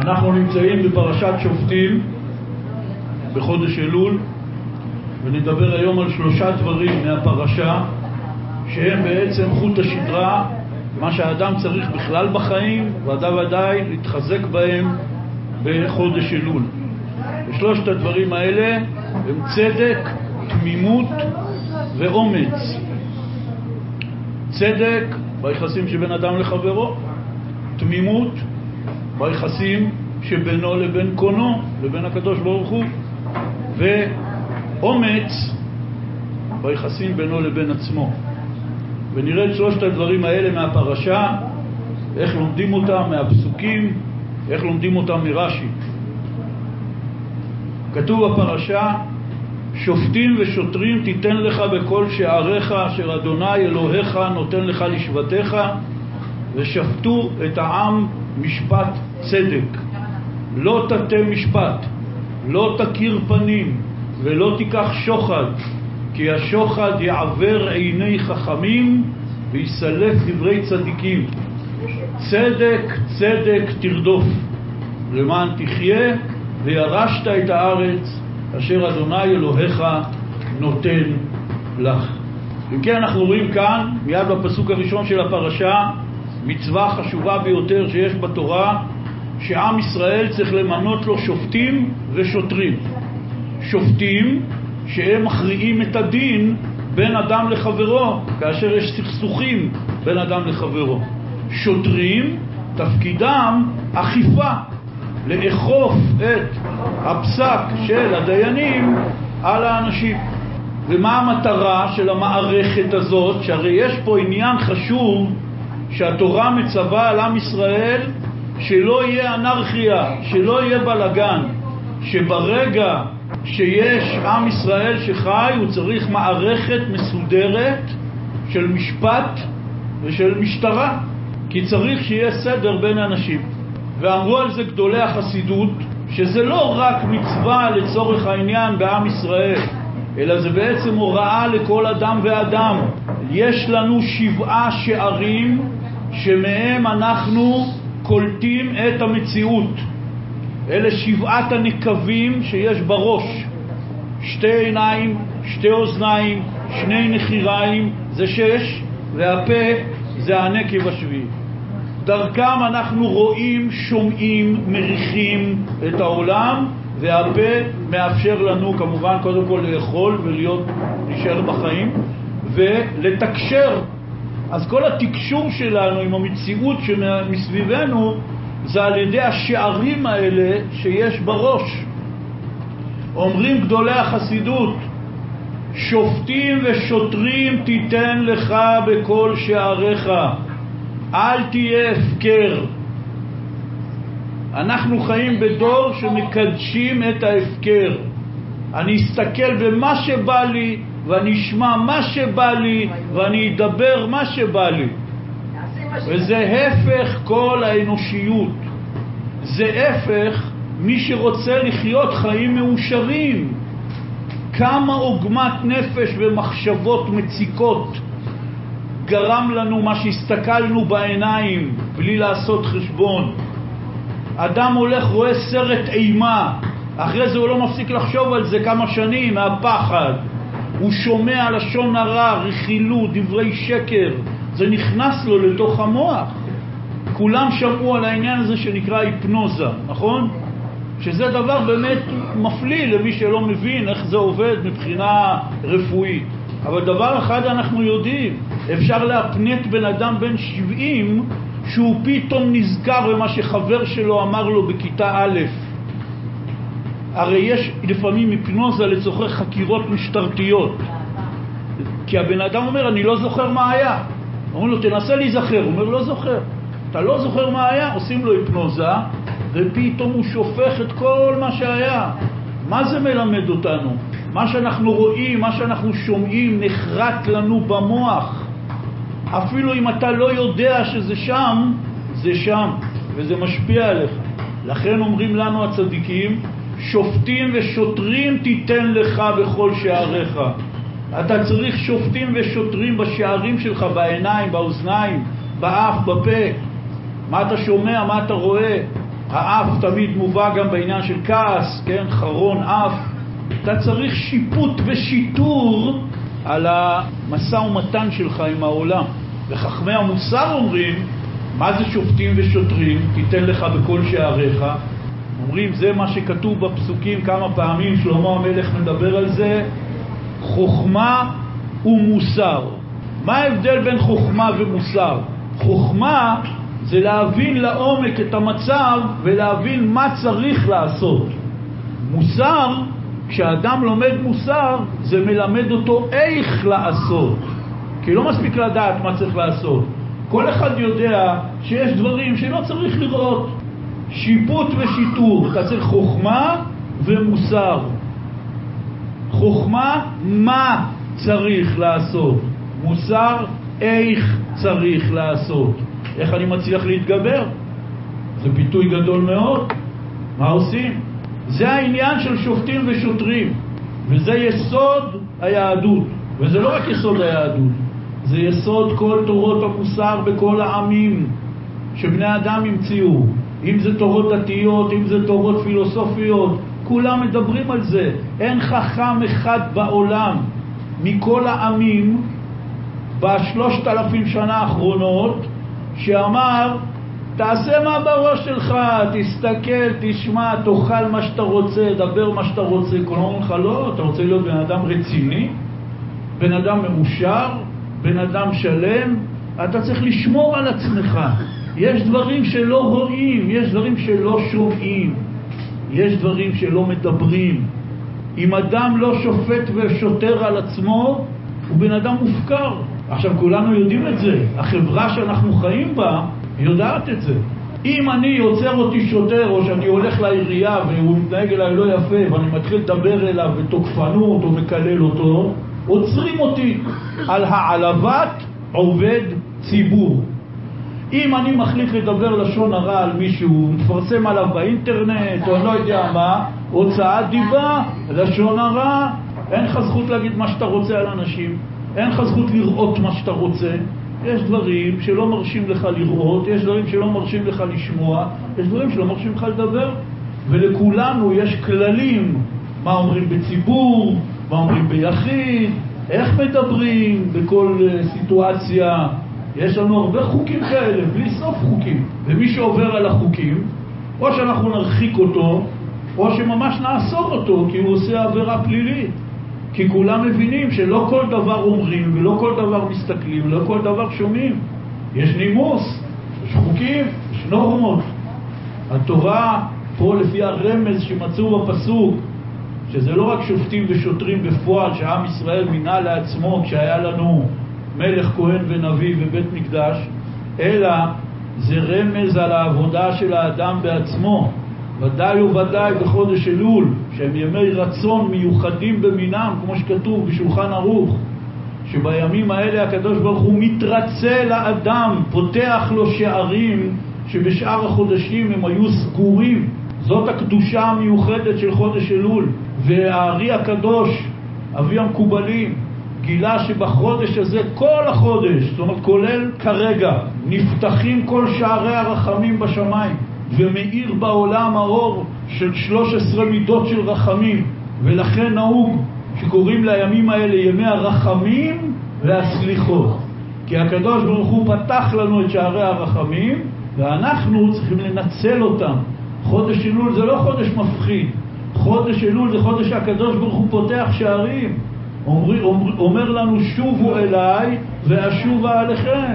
אנחנו נמצאים בפרשת שופטים בחודש אלול, ונדבר היום על שלושה דברים מהפרשה שהם בעצם חוט השדרה, מה שהאדם צריך בכלל בחיים ועדיין ודאי להתחזק בהם בחודש אלול. ושלושת הדברים האלה הם צדק, תמימות ואומץ. צדק ביחסים שבין אדם לחברו, תמימות ביחסים שבינו לבין קונו, לבין הקדוש ברוך הוא, ואומץ ביחסים בינו לבין עצמו. ונראה את שלושת הדברים האלה מהפרשה, איך לומדים אותם מהפסוקים, איך לומדים אותם מרשי. כתוב בפרשה, שופטים ושוטרים תיתן לך בכל שעריך אשר אדוני אלוהיך נותן לך לשבטיך, ושפטו את העם משפט צדק. לא תתה משפט, לא תכיר פנים, ולא תיקח שוחד, כי השוחד יעבר עיני חכמים ויסלף דברי צדיקים. צדק צדק תרדוף, למען תחיה וירשת את הארץ אשר אדוני אלוהיך נותן לך. אם כן, אנחנו רואים כאן מיד בפסוק הראשון של הפרשה מצווה חשובה ביותר שיש בתורה, שעם ישראל צריך למנות לו שופטים ושוטרים. שופטים שהם מכריעים את הדין בין אדם לחברו, כאשר יש סכסוכים בין אדם לחברו. שוטרים, תפקידם אכיפה, לאכוף את הפסק של הדיינים על האנשים. ומה המטרה של המערכת הזאת? שהרי יש פה עניין חשוב שהתורה מצווה על עם ישראל, שלא יהיה אנרכיה, שלא יהיה בלגן, שברגע שיש עם ישראל שחי הוא צריך מערכת מסודרת של משפט ושל משטרה, כי צריך שיהיה סדר בין האנשים. ואמרו על זה גדולי החסידות שזה לא רק מצווה לצורך העניין בעם ישראל, אלא זה בעצם הוראה לכל אדם ואדם. יש לנו 7 שערים שמהם אנחנו קולטים את המציאות. אלה 7 הנקבים שיש בראש: 2 עיניים, 2 אוזניים, 2 נחיריים, זה 6, והפה זה הנקב השביעי. דרכם אנחנו רואים, שומעים, מריחים את העולם, והפה מאפשר לנו כמובן קודם כל לאכול ולהיות נשאר בחיים ולתקשר. אז כל התקשור שלנו עם המציאות שמסביבנו זה על ידי השערים האלה שיש בראש. אומרים גדולי החסידות, שופטים ושוטרים תיתן לך בכל שעריך, אל תהיה הפקר. אנחנו חיים בדור שמקדשים את ההפקר. אני אסתכל במה שבא לי, ואני אשמע מה שבא לי, ואני אדבר מה שבא לי. וזה הפך כל האנושיות. זה הפך מי שרוצה לחיות חיים מאושרים. כמה עוגמת נפש ומחשבות מציקות גרם לנו מה שהסתכלנו בעיניים בלי לעשות חשבון. אדם הולך, רואה סרט אימה, אחרי זה הוא לא מפסיק לחשוב על זה כמה שנים מהפחד. הוא שומע לשון הרע, רכילות, דברי שקר, זה נכנס לו לתוך המוח. כולם שמעו על העניין הזה שנקרא היפנוזה, נכון? שזה דבר באמת מפליא למי שלא מבין איך זה עובד מבחינה רפואית. אבל דבר אחד אנחנו יודעים, אפשר להפנית בן אדם בן 70 שהוא פתאום נזכר במה שחבר שלו אמר לו בכיתה א'. הרי יש לפעמים היפנוזה לצורך חקירות משטרתיות, כי הבן אדם אומר אני לא זוכר מה היה. אומרים לו תנסה להיזכר, הוא אומר לא זוכר. אתה לא זוכר מה היה, עושים לו היפנוזה ופתאום הוא שופך את כל מה שהיה. מה זה מלמד אותנו? מה שאנחנו רואים, מה שאנחנו שומעים נחרט לנו במוח. אפילו אם אתה לא יודע שזה שם, זה שם, וזה משפיע עליך. לכן אומרים לנו הצדיקים, שופטים ושוטרים תיתן לך בכל שעריך. אתה צריך שופטים ושוטרים בשערים שלך, בעיניים, באוזניים, באף, בפה. מה אתה שומע, מה אתה רואה, האף תמיד מובא גם בעניין של כעס, כן, חרון אף. אתה צריך שיפוט ושיטור על המשא ומתן שלך עם העולם. וחכמי המוסר אומרים, מה זה שופטים ושוטרים? תיתן לך בכל שעריך. אומרים, זה מה שכתוב בפסוקים כמה פעמים, שלמה המלך מדבר על זה, חוכמה ומוסר. מה ההבדל בין חוכמה ומוסר? חוכמה זה להבין לעומק את המצב ולהבין מה צריך לעשות. מוסר, כשאדם לומד מוסר, זה מלמד אותו איך לעשות. כי לא מספיק לדעת מה צריך לעשות. כל אחד יודע שיש דברים שלא צריך לראות. שיפוט ושיטור, אתה צריך חוכמה ומוסר. חוכמה, מה צריך לעשות. מוסר, איך צריך לעשות. איך אני מצליח להתגבר? זה ביטוי גדול מאוד. מה עושים? זה העניין של שופטים ושוטרים, וזה יסוד היהדות. וזה לא רק יסוד היהדות, זה יסוד כל תורות המוסר בכל העמים שבני האדם המציאו. אם זה תורות דתיות, אם זה תורות פילוסופיות, כולם מדברים על זה. אין חכם אחד בעולם מכל העמים ב3,000 שנה האחרונות שאמר, תעשה מה בראש שלך, תסתכל, תשמע, תאכל מה שאתה רוצה, דבר מה שאתה רוצה. כולם אומרים לך, לא, אתה רוצה להיות בן אדם רציני, בן אדם מאושר, בן אדם שלם, אתה צריך לשמור על עצמך. יש דברים שלא רואים, יש דברים שלא שומעים, יש דברים שלא מדברים. אם אדם לא שופט ושוטר על עצמו, הוא בן אדם מופקר. עכשיו כולנו יודעים את זה, החברה שאנחנו חיים בה יודעת את זה. אם אני יוצר אותי שוטר, או שאני הולך לעירייה והוא מתנהג אליי לא יפה ואני מתחיל לדבר אליו בתוקפנות או מקלל אותו, עוצרים אותי על העלבת עובד ציבור. אם אני מחליט לדבר לשון הרע על מישהו, מפרסם עליו באינטרנט או אני לא יודע מה, הוצאת דיבה, לשון הרע, אין לך זכות להגיד מה שאתה רוצה על אנשים, אין לך זכות לראות מה שאתה רוצה. יש דברים שלא מרשים לך לראות, יש דברים שלא מרשים לך לשמוע, יש דברים שלא מרשים לך לדבר. ולכולנו יש כללים, מה אומרים בציבור, מה אומרים ביחיד, איך מדברים בכל סיטואציה. יש לנו הרבה חוקים כאלה, בלי סוף חוקים. ומי שעובר על החוקים, או שאנחנו נרחיק אותו, או שממש נאסור אותו, כי הוא עושה עבירה פלילית. כי כולם מבינים שלא כל דבר אומרים, ולא כל דבר מסתכלים, ולא כל דבר שומעים. יש נימוס, יש חוקים, יש נורמות. התורה, פה לפי הרמז שמצאו בפסוק, שזה לא רק שופטים ושוטרים בפועל, שעם ישראל מינה לעצמו כשהיה לנו מלך, כהן ונביא ובית מקדש, אלא זה רמז על העבודה של האדם בעצמו. ודאי וודאי בחודש אלול, שהם ימי רצון מיוחדים במינם, כמו שכתוב בשולחן ערוך, שבימים האלה הקדוש ברוך הוא מתרצה לאדם, פותח לו שערים שבשאר החודשים הם היו סגורים. זאת הקדושה המיוחדת של חודש אלול. והארי הקדוש, אבי המקובלים, גילה שבחודש הזה כל החודש, זאת אומרת כולל כרגע, נפתחים כל שערי הרחמים בשמיים, ומאיר בעולם האור של 13 מידות של רחמים. ולכן נהוג שקוראים לימים האלה ימי הרחמים והסליחות, כי הקדוש ברוך הוא פתח לנו את שערי הרחמים ואנחנו צריכים לנצל אותם. חודש אלול זה לא חודש מפחיד, חודש אלול זה חודש שהקדוש ברוך הוא פותח שערים, אומר לנו שובו אליי ואשובה עליכם,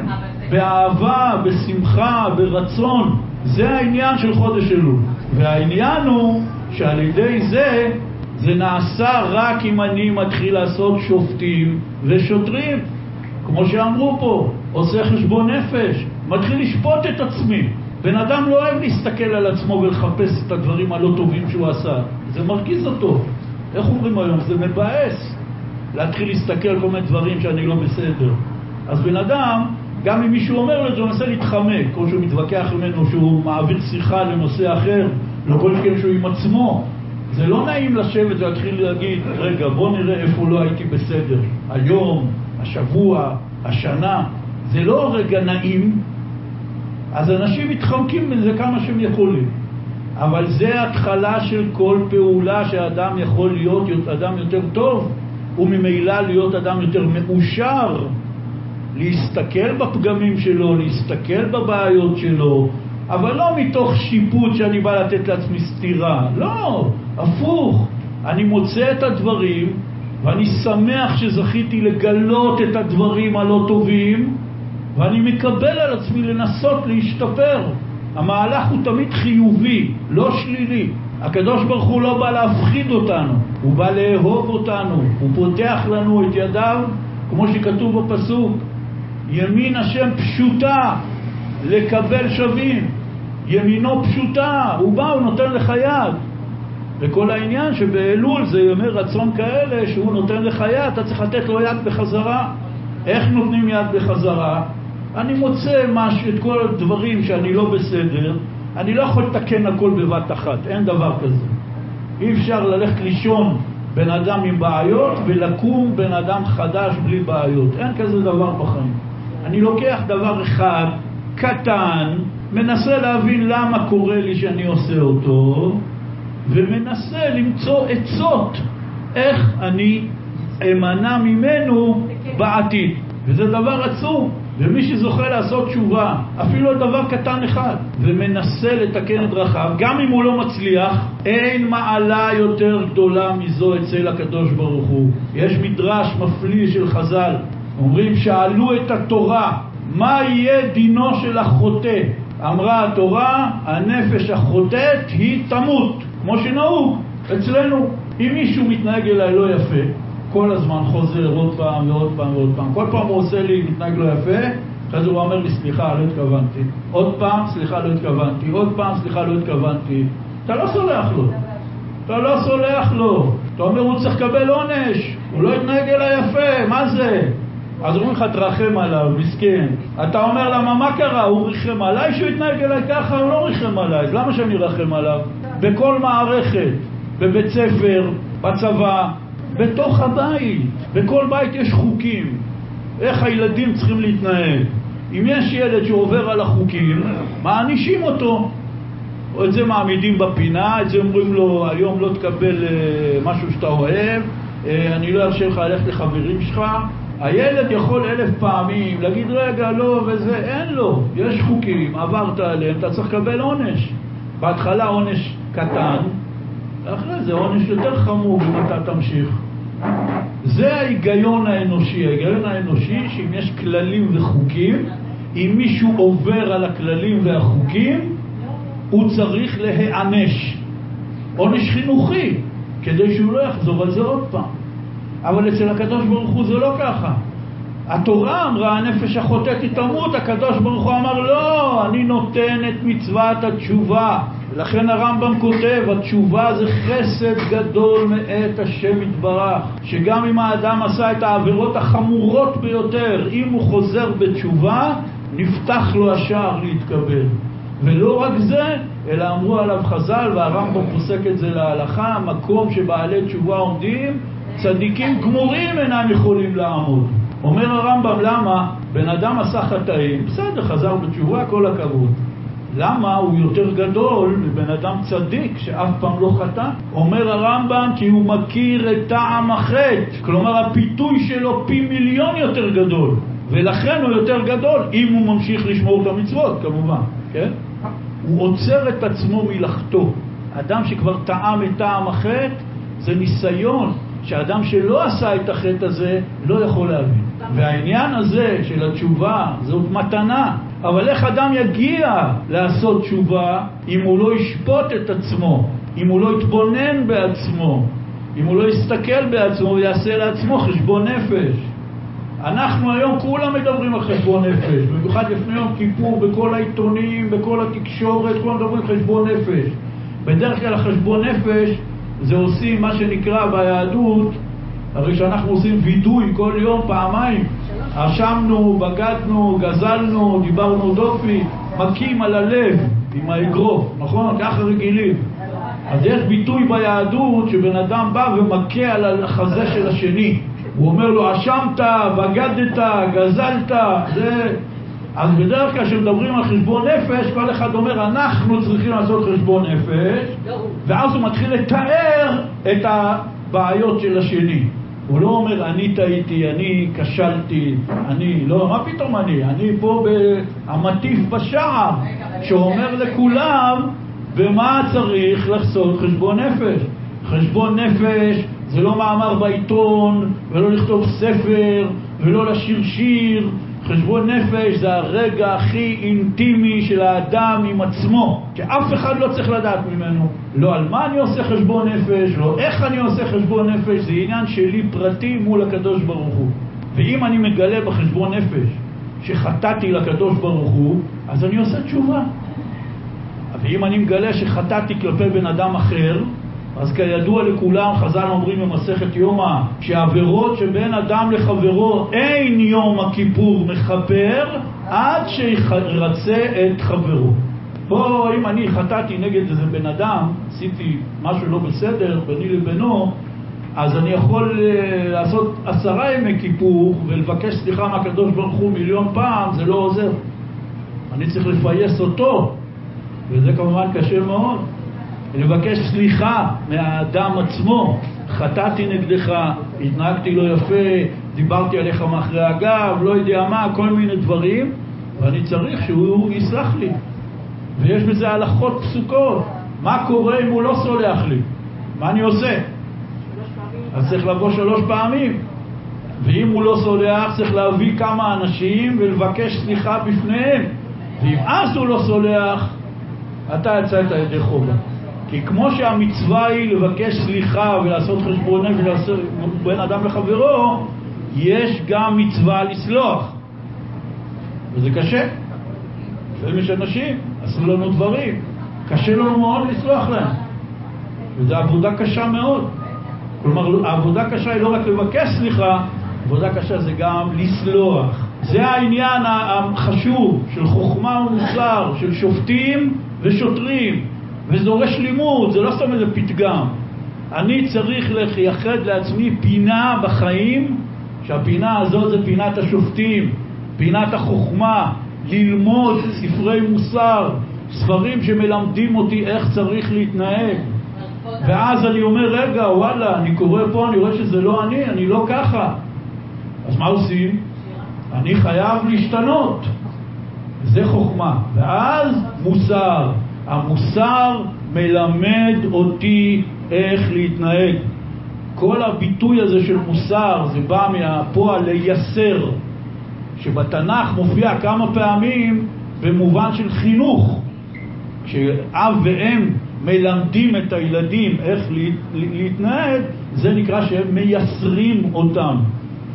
באהבה, בשמחה, ברצון. זה העניין של חודש אלול. והעניין הוא שעל ידי זה, זה נעשה רק אם אני מתחיל לעשות שופטים ושוטרים, כמו שאמרו פה, עושה חשבון נפש, מתחיל לשפוט את עצמי. בן אדם לא אוהב להסתכל על עצמו ולחפש את הדברים הלא טובים שהוא עשה, זה מרגיז אותו. איך אומרים היום? זה מבאס להתחיל להסתכל כל מיני דברים שאני לא בסדר. אז בן אדם, גם אם מישהו אומר לו, זה מנסה להתחמק, או שהוא מתווכח ממנו, שהוא מעביר שיחה לנושא אחר, לא כל כך שהוא עם עצמו. זה לא נעים לשבת ולהתחיל להגיד, רגע, בוא נראה איפה לא הייתי בסדר, היום, השבוע, השנה. זה לא רגע נעים, אז אנשים מתחמקים מזה כמה שהם יכולים. אבל זה התחלה של כל פעולה שאדם יכול להיות אדם יותר טוב, וממילא להיות אדם יותר מאושר, להסתכל בפגמים שלו, להסתכל בבעיות שלו, אבל לא מתוך שיפוט שאני בא לתת לעצמי סתירה, לא, הפוך, אני מוצא את הדברים ואני שמח שזכיתי לגלות את הדברים הלא טובים, ואני מקבל על עצמי לנסות להשתפר. המהלך הוא תמיד חיובי, לא שלילי. הקדוש ברוך הוא לא בא להפחיד אותנו, הוא בא לאהוב אותנו, הוא פותח לנו את ידיו, כמו שכתוב בפסוק, ימין השם פשוטה לקבל שווים, ימינו פשוטה, הוא בא, הוא נותן לך יד. וכל העניין שבאלול זה ימי רצון כאלה, שהוא נותן לך יד, אתה צריך לתת לו יד בחזרה. איך נותנים יד בחזרה? אני מוצא את כל הדברים שאני לא בסדר, אני לא יכול לתקן הכל בבת אחת, אין דבר כזה. אי אפשר ללכת לישון בן אדם עם בעיות ולקום בן אדם חדש בלי בעיות, אין כזה דבר בחיים. אני לוקח דבר אחד קטן, מנסה להבין למה קורה לי שאני עושה אותו, ומנסה למצוא עצות איך אני אמנע ממנו בעתיד. וזה דבר עצום, ומי שזוכה לעשות תשובה אפילו על דבר קטן אחד ומנסה לתקן את דרכיו, גם אם הוא לא מצליח, אין מעלה יותר גדולה מזו אצל הקדוש ברוך הוא. יש מדרש מפליא של חז"ל, אומרים שאלו את התורה מה יהיה דינו של החוטא, אמרה התורה הנפש החוטאת היא תמות, כמו שנהוג אצלנו. אם מישהו מתנהג אליי לא יפה, כל הזמן חוזר עוד פעם ועוד פעם ועוד פעם, כל פעם הוא עושה לי מתנהג לא יפה, אחרי זה הוא אומר לי סליחה לא התכוונתי, עוד פעם סליחה לא התכוונתי, עוד פעם סליחה לא התכוונתי, אתה לא סולח לו, אתה לא סולח לו, אתה אומר הוא צריך לקבל עונש, הוא לא התנהג אליי יפה, מה זה? אז אומרים לך תרחם עליו, מסכן. אתה אומר למה, מה קרה? הוא ריחם עליי שהוא התנהג אליי ככה? הוא לא ריחם עליי, אז למה שאני רחם עליו? בכל מערכת, בבית ספר, בצבא, בתוך הבית, בכל בית יש חוקים איך הילדים צריכים להתנהג. אם יש ילד שעובר על החוקים, מענישים אותו, את זה מעמידים בפינה, את זה אומרים לו היום לא תקבל משהו שאתה אוהב, אני לא ארשה לך ללכת לחברים שלך. הילד יכול 1000 פעמים להגיד רגע לא וזה, אין לו, יש חוקים, עברת עליהם, אתה צריך לקבל עונש. בהתחלה עונש קטן, אחרי זה עונש יותר חמור אם אתה תמשיך. זה ההיגיון האנושי, ההיגיון האנושי שאם יש כללים וחוקים, אם מישהו עובר על הכללים והחוקים הוא צריך להיענש, עונש חינוכי, כדי שהוא לא יחזור על זה עוד פעם. אבל אצל הקדוש ברוך הוא זה לא ככה. התורה אמרה הנפש החוטאת היא תמות, הקדוש ברוך הוא אמר לא, אני נותן את מצוות התשובה. לכן הרמב"ם כותב, התשובה זה חסד גדול מאת השם יתברך, שגם אם האדם עשה את העבירות החמורות ביותר, אם הוא חוזר בתשובה נפתח לו השער להתקבל. ולא רק זה, אלא אמרו עליו חז"ל, והרמב"ם פוסק את זה להלכה, המקום שבעלי תשובה עומדים, צדיקים גמורים אינם יכולים לעמוד. אומר הרמב"ם למה? בן אדם עשה חטאים, בסדר, חזר בתשובה, כל הכבוד. למה הוא יותר גדול מבן אדם צדיק שאף פעם לא חטא? אומר הרמב"ם כי הוא מכיר את טעם החטא, כלומר הפיתוי שלו פי מיליון יותר גדול, ולכן הוא יותר גדול אם הוא ממשיך לשמור את המצוות כמובן, כן? הוא עוצר את עצמו מלחטוא. אדם שכבר טעם את טעם החטא זה ניסיון שאדם שלא עשה את החטא הזה לא יכול להבין. והעניין הזה של התשובה זאת מתנה, אבל איך אדם יגיע לעשות תשובה אם הוא לא ישפוט את עצמו, אם הוא לא יתבונן בעצמו, אם הוא לא יסתכל בעצמו ויעשה לעצמו חשבון נפש? אנחנו היום כולם מדברים על חשבון נפש, במיוחד לפני יום כיפור, בכל העיתונים, בכל התקשורת, כולם מדברים על חשבון נפש. בדרך כלל חשבון נפש זה עושים מה שנקרא ביהדות, הרי שאנחנו עושים וידוי כל יום פעמיים, אשמנו, בגדנו, גזלנו, דיברנו דופי, מכים על הלב עם האגרוף, נכון? ככה רגילים. אז יש ביטוי ביהדות שבן אדם בא ומכה על החזה של השני, הוא אומר לו אשמת, בגדת, גזלת, זה אז בדרך כלל כשמדברים על חשבון נפש, כל אחד אומר אנחנו צריכים לעשות חשבון נפש, ואז הוא מתחיל לתאר את הבעיות של השני. הוא לא אומר אני טעיתי, אני כשלתי, אני לא, מה פתאום אני פה המטיף בשער שאומר לכולם ומה צריך לחסות חשבון נפש. חשבון נפש זה לא מאמר בעיתון ולא לכתוב ספר ולא לשיר שיר. חשבון נפש זה הרגע הכי אינטימי של האדם עם עצמו, שאף אחד לא צריך לדעת ממנו, לא על מה אני עושה חשבון נפש, לא איך אני עושה חשבון נפש, זה עניין שלי פרטי מול הקדוש ברוך הוא. ואם אני מגלה בחשבון נפש שחטאתי לקדוש ברוך הוא, אז אני עושה תשובה. ואם אני מגלה שחטאתי כלפי בן אדם אחר, אז כידוע לכולם, חז"ל אומרים במסכת יומא, שהעבירות שבין אדם לחברו אין יום הכיפור מכפר עד שירצה את חברו. פה אם אני חטאתי נגד איזה בן אדם, עשיתי משהו לא בסדר ביני לבינו, אז אני יכול לעשות 10 ימי כיפור ולבקש סליחה מהקדוש ברוך הוא 1,000,000 פעם, זה לא עוזר. אני צריך לפייס אותו, וזה כמובן קשה מאוד. לבקש סליחה מהאדם עצמו, חטאתי נגדך, התנהגתי לא יפה, דיברתי עליך מאחרי הגב, לא יודע מה, כל מיני דברים, ואני צריך שהוא יסלח לי. ויש בזה הלכות פסוקות, מה קורה אם הוא לא סולח לי, מה אני עושה? אז צריך לבוא 3 פעמים, ואם הוא לא סולח צריך להביא כמה אנשים ולבקש סליחה בפניהם, ואם אז הוא לא סולח אתה יצאת ידי חובה. כי כמו שהמצווה היא לבקש סליחה ולעשות חשבון נפש בין אדם לחברו, יש גם מצווה לסלוח, וזה קשה. לפעמים יש אנשים עשו לנו דברים, קשה לנו מאוד לסלוח להם, וזו עבודה קשה מאוד. כלומר העבודה קשה היא לא רק לבקש סליחה, עבודה קשה זה גם לסלוח. זה העניין החשוב של חוכמה ומוסר, של שופטים ושוטרים, וזה דורש לימוד, זה לא סתם איזה פתגם. אני צריך לייחד לעצמי פינה בחיים, שהפינה הזאת זה פינת השופטים, פינת החוכמה, ללמוד ספרי מוסר, ספרים שמלמדים אותי איך צריך להתנהג. ואז אני אומר רגע, וואלה, אני קורא פה, אני רואה שזה לא אני, אני לא ככה, אז מה עושים? אני חייב להשתנות, זה חוכמה. ואז מוסר, המוסר מלמד אותי איך להתנהג. כל הביטוי הזה של מוסר זה בא מהפועל לייסר, שבתנ"ך מופיע כמה פעמים במובן של חינוך, שאב ואם מלמדים את הילדים איך להתנהג, זה נקרא שהם מייסרים אותם.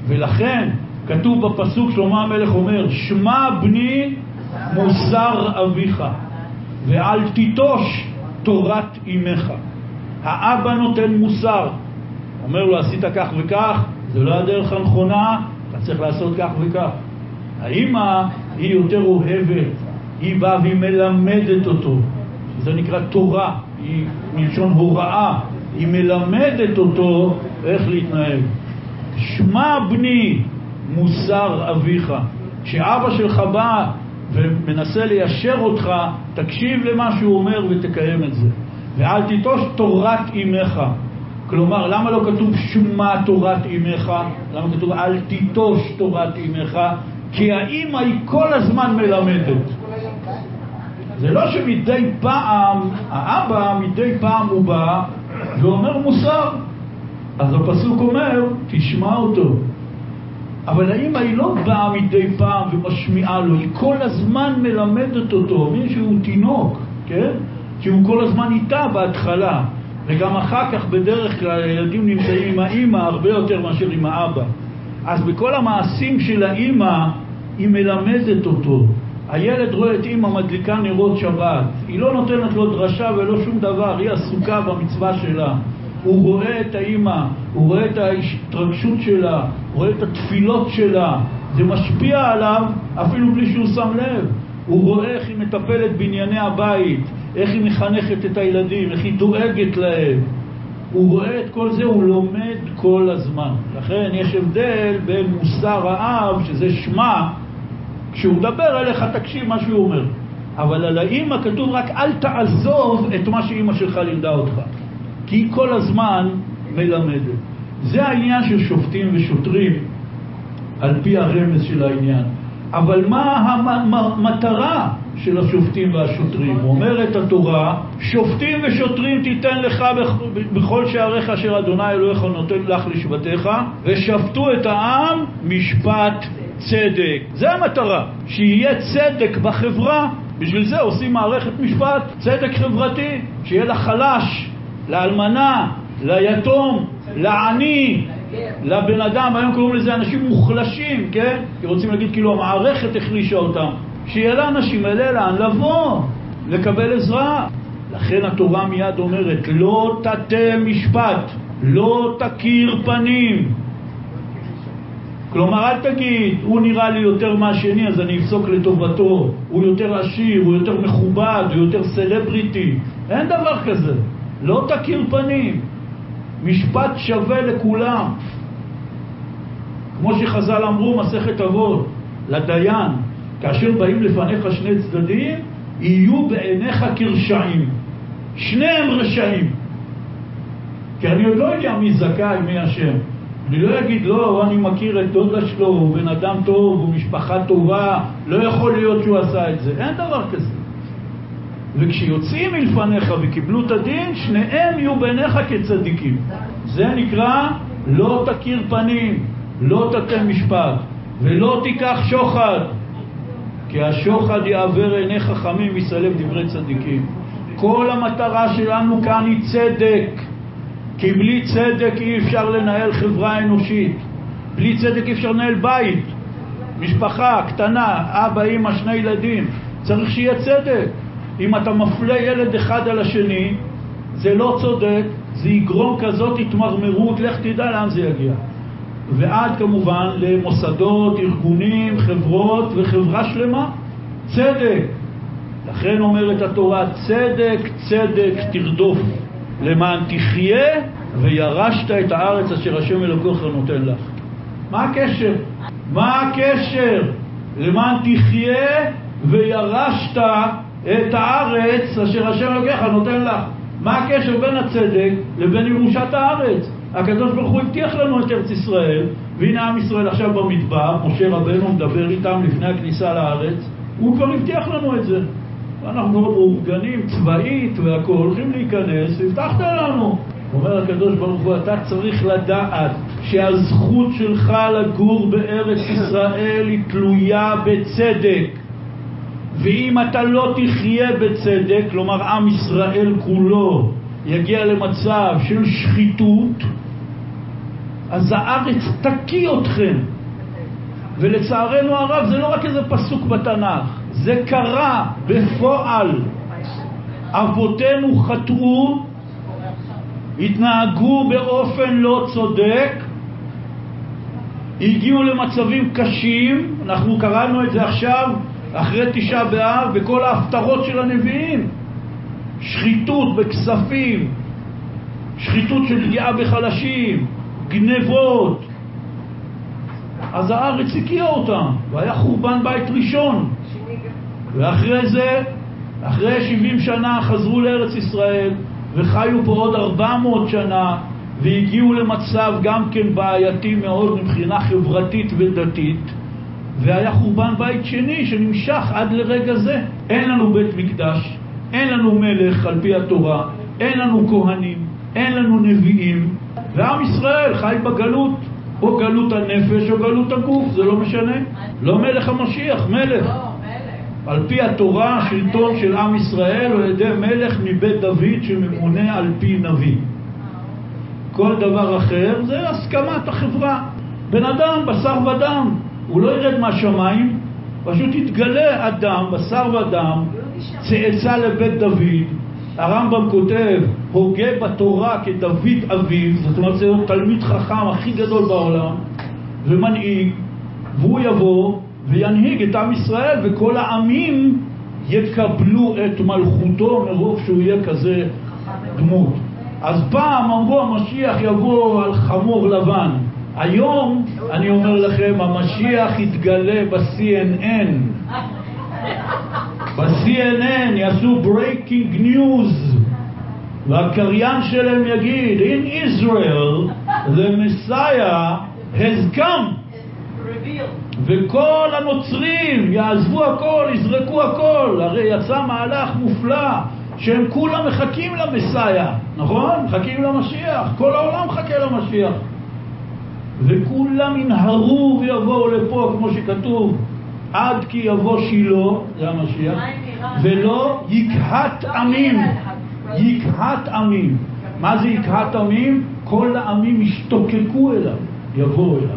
ולכן כתוב בפסוק, שלמה המלך אומר, שמע בני מוסר אביך ואל תיטוש תורת אימך. האבא נותן מוסר, אומר לו עשית כך וכך, זה לא הדרך הנכונה, אתה צריך לעשות כך וכך. האמא היא יותר אוהבת, היא באה והיא מלמדת אותו, זה נקרא תורה, היא מלשון הוראה, היא מלמדת אותו איך להתנהג. שמע בני מוסר אביך, שאבא שלך בא ומנסה ליישר אותך, תקשיב למה שהוא אומר ותקיים את זה. ואל תיטוש תורת אימך, כלומר למה לא כתוב שמע תורת אימך, למה כתוב אל תיטוש תורת אימך? כי האמא היא כל הזמן מלמדת, זה לא שמדי פעם האבא מדי פעם הוא בא ואומר מוסר. אז הפסוק אומר תשמע אותו, אבל האמא היא לא באה מדי פעם ומשמיעה לו, היא כל הזמן מלמדת אותו, מישהו תינוק, כן? שהוא כל הזמן איתה בהתחלה, וגם אחר כך בדרך כלל הילדים נמצאים עם האמא הרבה יותר מאשר עם האבא. אז בכל המעשים של האמא היא מלמדת אותו. הילד רואה את אמא מדליקה נרות שבת, היא לא נותנת לו דרשה ולא שום דבר, היא עסוקה במצווה שלה. הוא רואה את האמא, הוא רואה את ההתרגשות שלה, הוא רואה את התפילות שלה, זה משפיע עליו אפילו בלי שהוא שם לב. הוא רואה איך היא מטפלת בענייני הבית, איך היא מחנכת את הילדים, איך היא דואגת להם. הוא רואה את כל זה, הוא לומד כל הזמן. לכן יש הבדל בין מוסר האב, שזה שמה, כשהוא מדבר אליך תקשיב מה שהוא אומר. אבל על האמא כתוב רק אל תעזוב את מה שאמא שלך לימדה אותך, כי היא כל הזמן מלמדת. זה העניין של שופטים ושוטרים על פי הרמז של העניין. אבל מה המטרה של השופטים והשוטרים? אומרת התורה, שופטים ושוטרים תיתן לך בכל שעריך אשר אדוני אלוהיך נותן לך לשבטיך, ושפטו את העם משפט צדק. זה המטרה, שיהיה צדק בחברה. בשביל זה עושים מערכת משפט, צדק חברתי, שיהיה לחלש, לאלמנה, ליתום, לעני, לבן אדם. היום קוראים לזה אנשים מוחלשים, כן? כי רוצים להגיד כאילו המערכת החלישה אותם. שיהיה לאנשים אלה לאן לבוא, לקבל עזרה. לכן התורה מיד אומרת, לא תתה משפט, לא תכיר פנים. כלומר, אל תגיד, הוא נראה לי יותר מהשני, אז אני אפסוק לטובתו. הוא יותר עשיר, הוא יותר מכובד, הוא יותר סלבריטי. אין דבר כזה. לא תכיר פנים. משפט שווה לכולם. כמו שחז"ל אמרו, מסכת אבות, לדיין, כאשר באים לפניך שני צדדים, יהיו בעיניך כרשעים. שניהם רשעים. כי אני עוד לא יודע מי זכאי, מי אשם. אני לא אגיד, לא, אני מכיר את דודה שלו, הוא בן אדם טוב, הוא משפחה טובה, לא יכול להיות שהוא עשה את זה. אין דבר כזה. וכשיוצאים מלפניך וקיבלו את הדין, שניהם יהיו בעיניך כצדיקים. זה נקרא, לא תכיר פנים, לא תתן משפט, ולא תיקח שוחד, כי השוחד יעבר עיני חכמים ויסלף דברי צדיקים. כל המטרה שלנו כאן היא צדק. כי בלי צדק אי אפשר לנהל חברה אנושית. בלי צדק אי אפשר לנהל בית, משפחה קטנה, אבא, אמא, שני ילדים. צריך שיהיה צדק. אם אתה מפלה ילד אחד על השני, זה לא צודק, זה יגרום כזאת התמרמרות, לך תדע לאן זה יגיע. ועד כמובן למוסדות, ארגונים, חברות וחברה שלמה. צדק. לכן אומרת התורה, צדק צדק תרדוף, למען תחיה וירשת את הארץ אשר השם אלוקיך נותן לך. מה הקשר? מה הקשר? למען תחיה וירשת את הארץ אשר השם אלוקיך נותן לך. מה הקשר בין הצדק לבין ירושת הארץ? הקדוש ברוך הוא הבטיח לנו את ארץ ישראל, והנה עם ישראל עכשיו במדבר, משה רבנו מדבר איתם לפני הכניסה לארץ, הוא כבר הבטיח לנו את זה. אנחנו מאורגנים צבאית והכל, הולכים להיכנס, הבטחת לנו. אומר הקדוש ברוך הוא, אתה צריך לדעת שהזכות שלך לגור בארץ ישראל היא תלויה בצדק. ואם אתה לא תחיה בצדק, כלומר עם ישראל כולו יגיע למצב של שחיתות, אז הארץ תקיא אתכם. ולצערנו הרב, זה לא רק איזה פסוק בתנ"ך, זה קרה בפועל. אבותינו חטאו, התנהגו באופן לא צודק, הגיעו למצבים קשים. אנחנו קראנו את זה עכשיו אחרי תשעה באב בכל ההפטרות של הנביאים. שחיתות בכספים, שחיתות של פגיעה בחלשים, גנבות. אז הארץ הקיאה אותם, והיה חורבן בית ראשון. ואחרי זה, אחרי 70 שנה חזרו לארץ ישראל, וחיו פה עוד 400 שנה, והגיעו למצב גם כן בעייתי מאוד מבחינה חברתית ודתית, והיה חורבן בית שני שנמשך עד לרגע זה. אין לנו בית מקדש, אין לנו מלך על פי התורה, אין לנו כהנים, אין לנו נביאים, ועם ישראל חי בגלות, או גלות הנפש או גלות הגוף, זה לא משנה. לא מלך המשיח, מלך. על פי התורה, שלטון של עם ישראל הוא ידי מלך מבית דוד שממונה על פי נביא. כל דבר אחר זה הסכמת החברה. בן אדם, בשר ודם, הוא לא ירד מהשמיים, פשוט יתגלה אדם, בשר ודם, צאצא לבית דוד. הרמב"ם כותב, הוגה בתורה כדוד אביו, זאת אומרת, זה תלמיד חכם הכי גדול בעולם, ומנהיג, והוא יבוא וינהיג את עם ישראל, וכל העמים יקבלו את מלכותו מרוב שהוא יהיה כזה דמות. אז פעם אמרו המשיח יבוא על חמור לבן, היום אני אומר לכם, המשיח יתגלה ב-CNN. ב-CNN יעשו breaking news, והקריין שלהם יגיד, in Israel the Messiah has come. וכל הנוצרים יעזבו הכל, יזרקו הכל. הרי יצא מהלך מופלא שהם כולם מחכים למסייע, נכון? מחכים למשיח, כל העולם מחכה למשיח, וכולם ינהרו ויבואו לפה, כמו שכתוב, עד כי יבוא שילו, זה המשיח, ולא יקהת עמים. יקהת עמים, מה זה יקהת עמים? כל העמים ישתוקקו אליו, יבואו אליו.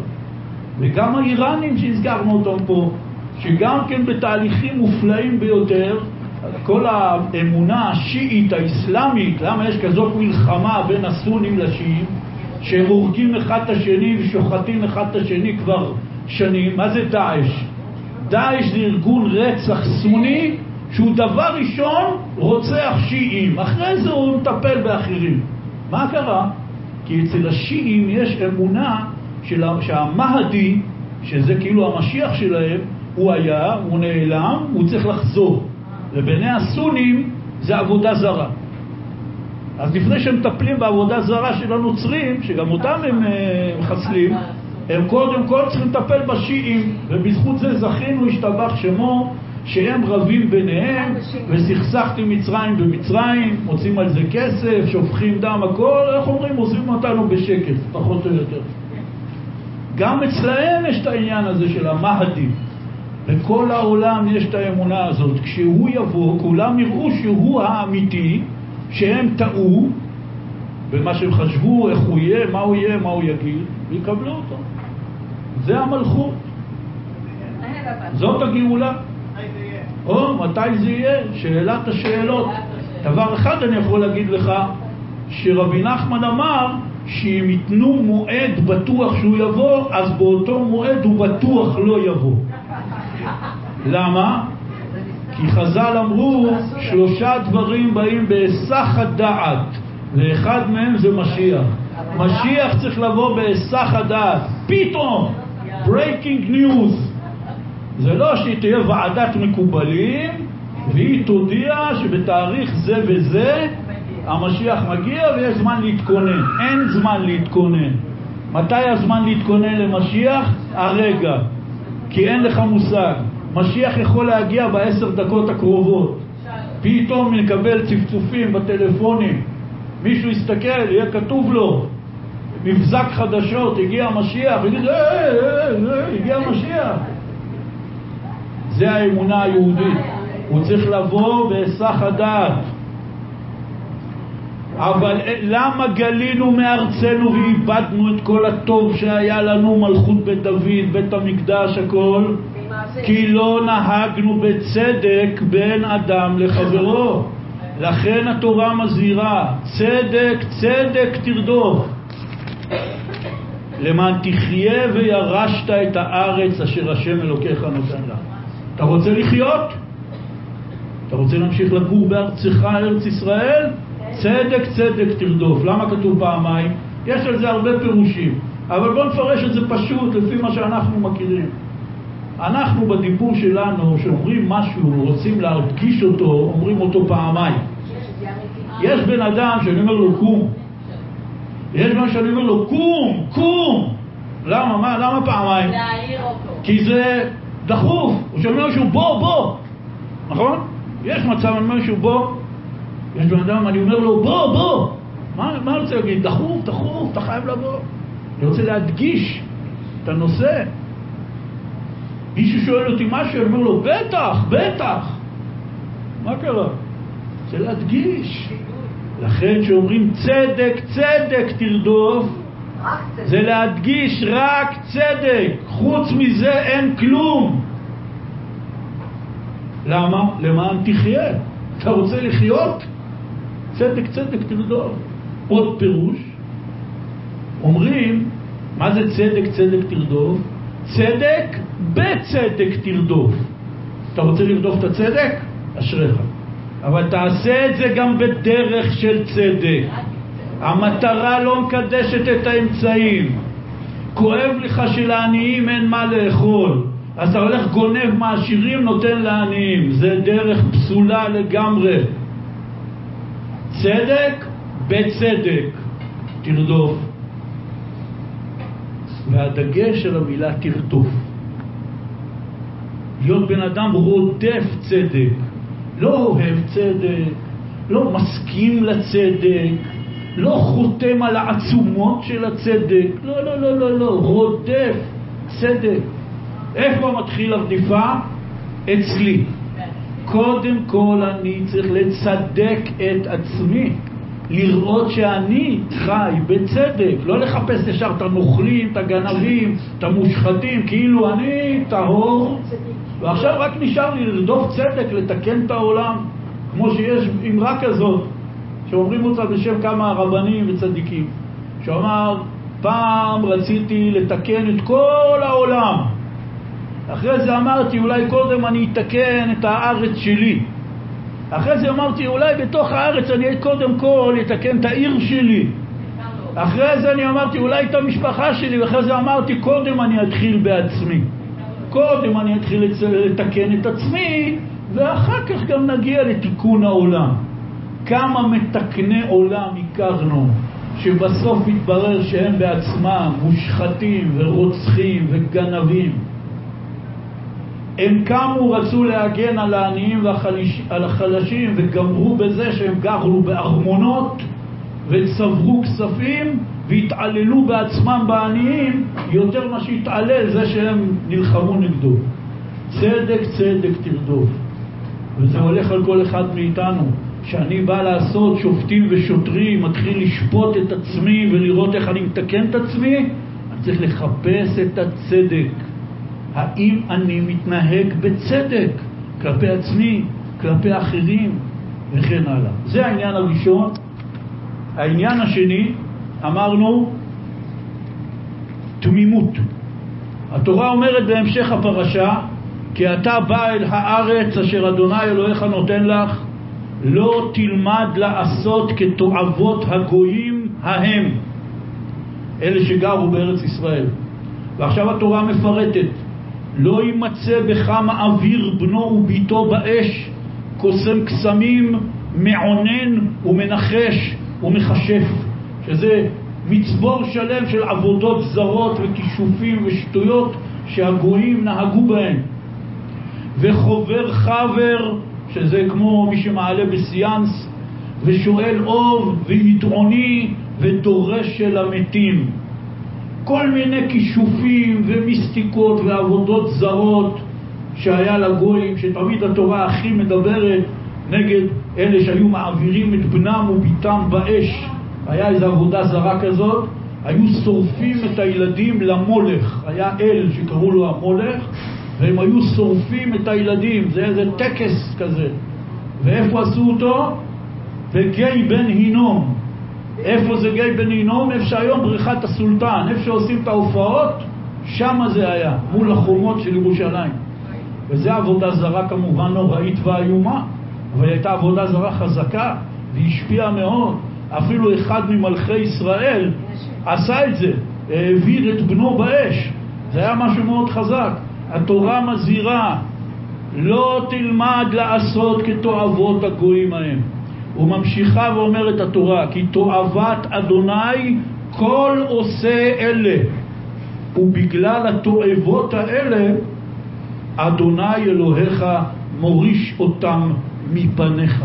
וגם האיראנים שהזכרנו אותם פה, שגם כן בתהליכים מופלאים ביותר, כל האמונה השיעית האסלאמית, למה יש כזאת מלחמה בין הסונים לשיעים, שהם הורגים אחד את השני ושוחטים אחד את השני כבר שנים? מה זה דאעש? דאעש זה ארגון רצח סוני שהוא דבר ראשון רוצח שיעים, אחרי זה הוא מטפל באחרים. מה קרה? כי אצל השיעים יש אמונה שהמהדי, שזה כאילו המשיח שלהם, הוא היה, הוא נעלם, הוא צריך לחזור. ובעיני הסונים זה עבודה זרה. אז לפני שהם מטפלים בעבודה זרה של הנוצרים, שגם אותם הם מחסלים, הם קודם כל צריכים לטפל בשיעים, ובזכות זה זכינו השתבח שמו, שהם רבים ביניהם, וסכסכתי מצרים במצרים, מוצאים על זה כסף, שופכים דם, הכל, איך אומרים, עוזבים אותנו בשקט, פחות או יותר. גם אצלהם יש את העניין הזה של המהדי. בכל העולם יש את האמונה הזאת. כשהוא יבוא, כולם יראו שהוא האמיתי, שהם טעו במה שהם חשבו, איך הוא יהיה, מה הוא יהיה, מה הוא יגיד, ויקבלו אותו. זה המלכות. זאת הגאולה. או, מתי זה יהיה? שאלת השאלות. דבר אחד אני יכול להגיד לך, שרבי נחמן אמר, שאם יתנו מועד בטוח שהוא יבוא, אז באותו מועד הוא בטוח לא יבוא. למה? כי חז"ל אמרו, שלושה דברים באים בהיסח הדעת, ואחד מהם זה משיח. משיח צריך לבוא בהיסח הדעת, פתאום, breaking news. זה לא שתהיה ועדת מקובלים והיא תודיע שבתאריך זה וזה המשיח מגיע ויש זמן להתכונן. אין זמן להתכונן. מתי הזמן להתכונן למשיח? הרגע. כי אין לך מושג. משיח יכול להגיע בעשר דקות הקרובות. פתאום נקבל צפצופים בטלפונים. מישהו יסתכל, יהיה כתוב לו מבזק חדשות, הגיע המשיח. יגיד, הגיע המשיח. זה האמונה היהודית. הוא צריך לבוא בהיסח הדעת. אבל למה גלינו מארצנו ואיבדנו את כל הטוב שהיה לנו, מלכות בית דוד, בית המקדש, הכל? כי לא נהגנו בצדק בין אדם לחברו. לכן התורה מזהירה, צדק צדק תרדוף, למען תחיה וירשת את הארץ אשר השם אלוקיך נותן לה. אתה רוצה לחיות? אתה רוצה להמשיך לגור בארצך, ארץ ישראל? צדק צדק תרדוף. למה כתוב פעמיים? יש על זה הרבה פירושים, אבל בוא נפרש את זה פשוט לפי מה שאנחנו מכירים. אנחנו בדיבור שלנו, שאומרים משהו, רוצים להרגיש אותו, אומרים אותו פעמיים. יש בן אדם שאני אומר לו קום, יש מה שאני אומר לו קום, קום. למה? מה? למה פעמיים? כי זה דחוף. הוא שאומר משהו בוא, בוא, נכון? יש מצב אני אומר משהו בוא, יש בן אדם, אני אומר לו, בוא, בוא. מה אני רוצה להגיד? דחוף, דחוף, אתה חייב לבוא. אני רוצה להדגיש את הנושא. מישהו שואל אותי משהו, אני אומר לו, בטח, בטח. מה קרה? זה להדגיש. לכן שאומרים, צדק, צדק תרדוף, זה להדגיש רק צדק. חוץ מזה אין כלום. למה? למען תחיה. אתה רוצה לחיות? צדק צדק תרדוף. עוד פירוש אומרים, מה זה צדק צדק תרדוף? צדק בצדק תרדוף. אתה רוצה לרדוף את הצדק? אשריך, אבל תעשה את זה גם בדרך של צדק. המטרה לא מקדשת את האמצעים. כואב לך שלעניים אין מה לאכול, אז אתה הולך גונב מעשירים נותן לעניים. זה דרך פסולה לגמרי. צדק בצדק תרדוף, והדגש של המילה תרדוף. להיות בן אדם רודף צדק, לא אוהב צדק, לא מסכים לצדק, לא חותם על העצומות של הצדק, לא לא לא לא לא, רודף צדק. איפה מתחיל הרדיפה? אצלי. קודם כל אני צריך לצדק את עצמי, לראות שאני חי בצדק, לא לחפש ישר את הנוכלים, את הגנבים, את המושחתים, כאילו אני טהור, ועכשיו רק נשאר לי לרדוף צדק, לתקן את העולם. כמו שיש אמרה כזאת שאומרים אותה בשם כמה רבנים וצדיקים, שאמר פעם רציתי לתקן את כל העולם, אחרי זה אמרתי אולי קודם אני אתקן את הארץ שלי, אחרי זה אמרתי אולי בתוך הארץ אני קודם כל אתקן את העיר שלי, אחרי זה אני אמרתי אולי את המשפחה שלי, ואחרי זה אמרתי קודם אני אתחיל בעצמי, קודם אני אתחיל לתקן את עצמי, ואחר כך גם נגיע לתיקון העולם. כמה מתקני עולם הכרנו שבסוף מתברר שהם בעצמם מושחתים ורוצחים וגנבים. הם קמו, רצו להגן על העניים ועל החלשים, וגמרו בזה שהם גרו בארמונות וצברו כספים והתעללו בעצמם בעניים יותר מה שהתעלל זה שהם נלחמו נגדו. צדק צדק תרדוף, וזה הולך על כל אחד מאיתנו. כשאני בא לעשות שופטים ושוטרים, מתחיל לשפוט את עצמי ולראות איך אני מתקן את עצמי, אני צריך לחפש את הצדק. האם אני מתנהג בצדק כלפי עצמי, כלפי אחרים וכן הלאה? זה העניין הראשון. העניין השני, אמרנו תמימות. התורה אומרת בהמשך הפרשה, כי אתה בא אל הארץ אשר אדוני אלוהיך נותן לך, לא תלמד לעשות כתועבות הגויים ההם, אלה שגרו בארץ ישראל. ועכשיו התורה מפרטת, לא יימצא בך מעביר בנו וביתו באש, קוסם קסמים, מעונן ומנחש ומחשף, שזה מצבור שלם של עבודות זרות וכישופים ושטויות שהגויים נהגו בהן. וחובר חבר, שזה כמו מי שמעלה בסיאנס, ושואל אוב ויתרוני ודורש של המתים. כל מיני כישופים ומיסטיקות ועבודות זרות שהיה לגויים, שתמיד התורה הכי מדברת נגד אלה שהיו מעבירים את בנם וביתם באש. היה איזו עבודה זרה כזאת, היו שורפים את הילדים למולך, היה אל שקראו לו המולך, והם היו שורפים את הילדים, זה איזה טקס כזה. ואיפה עשו אותו? בגיא בן הינום. איפה זה גיא בן הינום? איפה שהיום בריכת הסולטן, איפה שעושים את ההופעות, שם זה היה, מול החומות של ירושלים. וזו עבודה זרה כמובן נוראית ואיומה, אבל הייתה עבודה זרה חזקה, והיא השפיעה מאוד. אפילו אחד ממלכי ישראל עשה את זה, העביר את בנו באש. זה היה משהו מאוד חזק. התורה מזהירה, לא תלמד לעשות כתועבות הגויים ההם. וממשיכה ואומרת התורה, כי תועבת אדוני כל עושה אלה, ובגלל התועבות האלה אדוני אלוהיך מוריש אותם מפניך.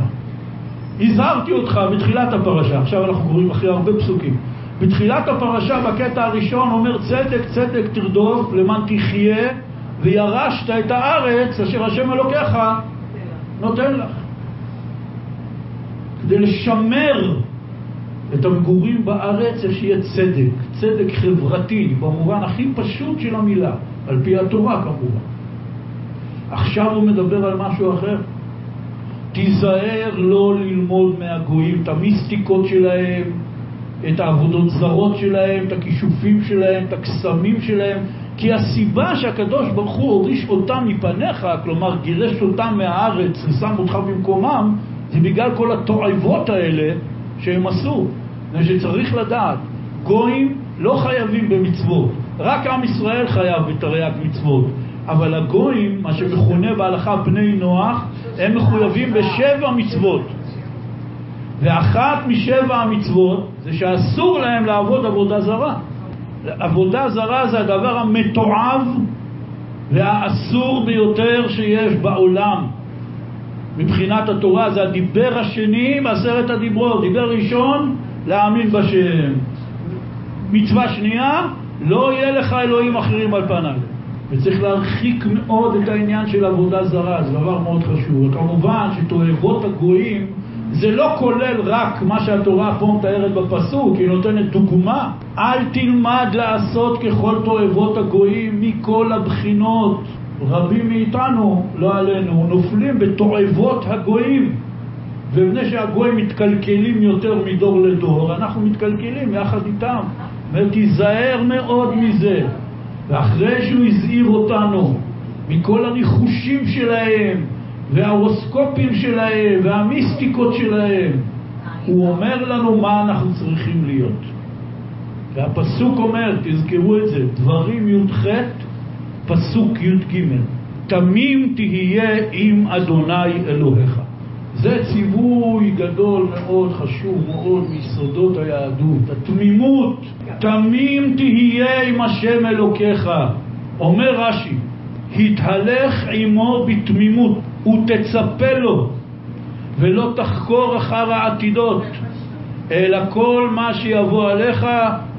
הזהרתי אותך בתחילת הפרשה, עכשיו אנחנו קוראים אחרי הרבה פסוקים. בתחילת הפרשה בקטע הראשון אומר צדק צדק תרדוף למען תחיה, וירשת את הארץ אשר השם אלוקיך נותן לך. כדי לשמר את המגורים בארץ צריך שיהיה צדק, צדק חברתי במובן הכי פשוט של המילה, על פי התורה כמובן. עכשיו הוא מדבר על משהו אחר, תיזהר לא ללמוד מהגויים את המיסטיקות שלהם, את העבודות זרות שלהם, את הכישופים שלהם, את הקסמים שלהם, כי הסיבה שהקדוש ברוך הוא הוריש אותם מפניך, כלומר גירש אותם מהארץ ושם אותך במקומם, זה בגלל כל התועבות האלה שהם עשו. זה שצריך לדעת, גויים לא חייבים במצוות, רק עם ישראל חייב בתרי"ג מצוות, אבל הגויים, מה שמכונה בהלכה בני נוח, הם מחויבים בשבע מצוות, ואחת משבע המצוות זה שאסור להם לעבוד עבודה זרה. עבודה זרה זה הדבר המתועב והאסור ביותר שיש בעולם. מבחינת התורה זה הדיבר השני בעשרת הדיברות. דיבר ראשון, להאמין בשם. מצווה שנייה, לא יהיה לך אלוהים אחרים על פניו. וצריך להרחיק מאוד את העניין של עבודה זרה, זה דבר מאוד חשוב. כמובן שתועבות הגויים זה לא כולל רק מה שהתורה פה מתארת בפסוק, היא נותנת דוגמה. אל תלמד לעשות ככל תועבות הגויים מכל הבחינות. רבים מאיתנו, לא עלינו, נופלים בתועבות הגויים, ובני שהגויים מתקלקלים יותר מדור לדור, אנחנו מתקלקלים יחד איתם, ותיזהר מאוד מזה. ואחרי שהוא הזהיר אותנו מכל הניחושים שלהם וההורוסקופים שלהם והמיסטיקות שלהם, הוא אומר לנו מה אנחנו צריכים להיות. והפסוק אומר, תזכרו את זה, דברים י"ח פסוק י"ג, תמים תהיה עם אדוני אלוהיך. זה ציווי גדול מאוד, חשוב מאוד, מיסודות היהדות, התמימות. תמים תהיה עם השם אלוקיך. אומר רשי, התהלך עמו בתמימות ותצפה לו, ולא תחקור אחר העתידות, אלא כל מה שיבוא עליך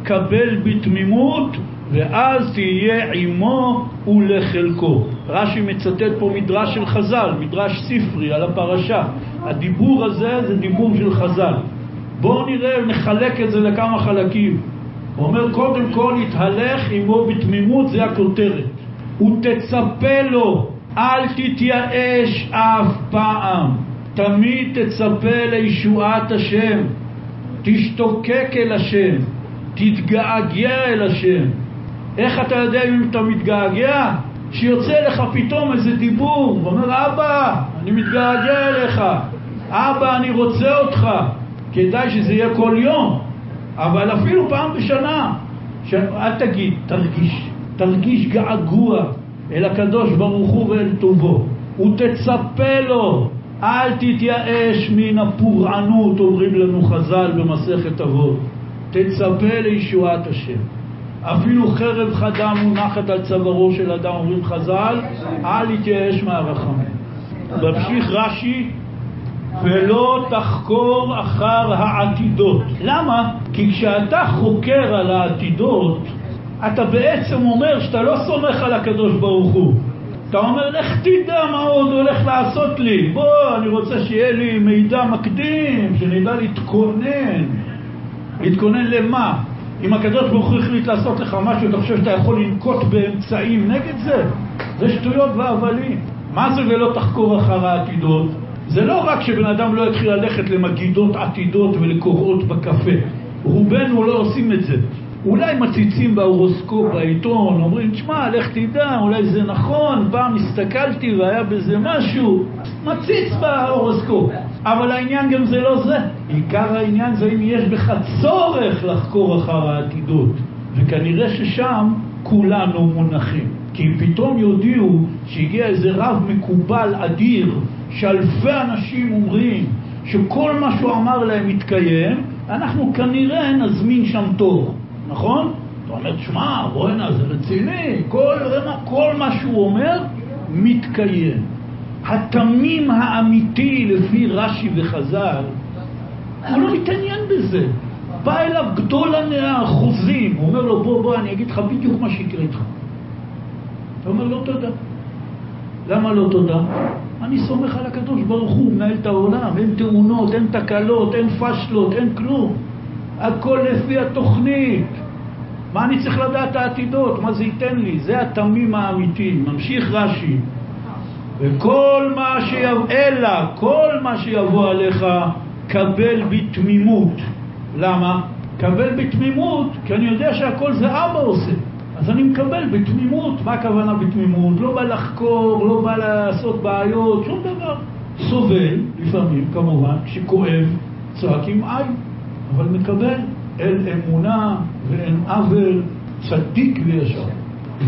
קבל בתמימות, ואז תהיה עמו ולחלקו. רש"י מצטט פה מדרש של חז"ל, מדרש ספרי על הפרשה. הדיבור הזה זה דיבור של חז"ל. בואו נראה, נחלק את זה לכמה חלקים. הוא אומר, קודם כל התהלך עמו בתמימות, זה הכותרת. ותצפה לו, אל תתייאש אף פעם. תמיד תצפה לישועת השם, תשתוקק אל השם, תתגעגע אל השם. איך אתה יודע אם אתה מתגעגע? שיוצא לך פתאום איזה דיבור, ואומר, אבא, אני מתגעגע אליך, אבא, אני רוצה אותך. כדאי שזה יהיה כל יום, אבל אפילו פעם בשנה. אל תגיד, תרגיש. תרגיש געגוע אל הקדוש ברוך הוא ואל טובו. ותצפה לו, אל תתייאש מן הפורענות, אומרים לנו חז"ל במסכת אבות. תצפה לישועת השם. אפילו חרב חדה מונחת על צווארו של אדם, אומרים חז"ל, אל יתייאש מהרחמים. ממשיך רש"י, ולא תחקור אחר העתידות. למה? כי כשאתה חוקר על העתידות, אתה בעצם אומר שאתה לא סומך על הקדוש ברוך הוא. אתה אומר, לך תדע מה עוד הולך לעשות לי. בוא, אני רוצה שיהיה לי מידע מקדים, שנדע להתכונן. להתכונן למה? אם הקדוש ברוך הוא החליט לעשות לך משהו, אתה חושב שאתה יכול לנקוט באמצעים נגד זה? זה שטויות והבלים. מה זה ולא תחקור אחר העתידות? זה לא רק שבן אדם לא יתחיל ללכת למגידות עתידות ולקוראות בקפה. רובנו לא עושים את זה. אולי מציצים בהורוסקופ, בעיתון, אומרים, תשמע, לך תדע, אולי זה נכון, פעם הסתכלתי והיה בזה משהו. מציץ בהורוסקופ. אבל העניין גם זה לא זה. עיקר העניין זה אם יש בך צורך לחקור אחר העתידות. וכנראה ששם כולנו מונחים. כי אם פתאום יודיעו שהגיע איזה רב מקובל אדיר, שאלפי אנשים אומרים שכל מה שהוא אמר להם יתקיים, אנחנו כנראה נזמין שם תור. נכון? אתה אומר, שמע, בואינה, זה רציני, כל מה שהוא אומר מתקיים. התמים האמיתי לפי רש"י וחז"ל, הוא לא מתעניין בזה. בא אליו גדול האחוזים, הוא אומר לו, בוא, אני אגיד לך בדיוק מה שיקרה איתך. אתה אומר, לא תודה. למה לא תודה? אני סומך על הקדוש ברוך הוא, מנהל את העולם, אין תאונות, אין תקלות, אין פשלות, אין כלום. הכל לפי התוכנית. מה אני צריך לדעת העתידות? מה זה ייתן לי? זה התמים האמיתי. ממשיך רש"י, כל מה שיבוא עליך קבל בתמימות. למה? קבל בתמימות, כי אני יודע שהכל זה אבא עושה, אז אני מקבל בתמימות. מה הכוונה בתמימות? לא בא לחקור, לא בא לעשות בעיות, שום דבר. סובל לפעמים, כמובן, כשכואב צועקים עין, אבל מקבל. אל אמונה ואין עוול צדיק וישר.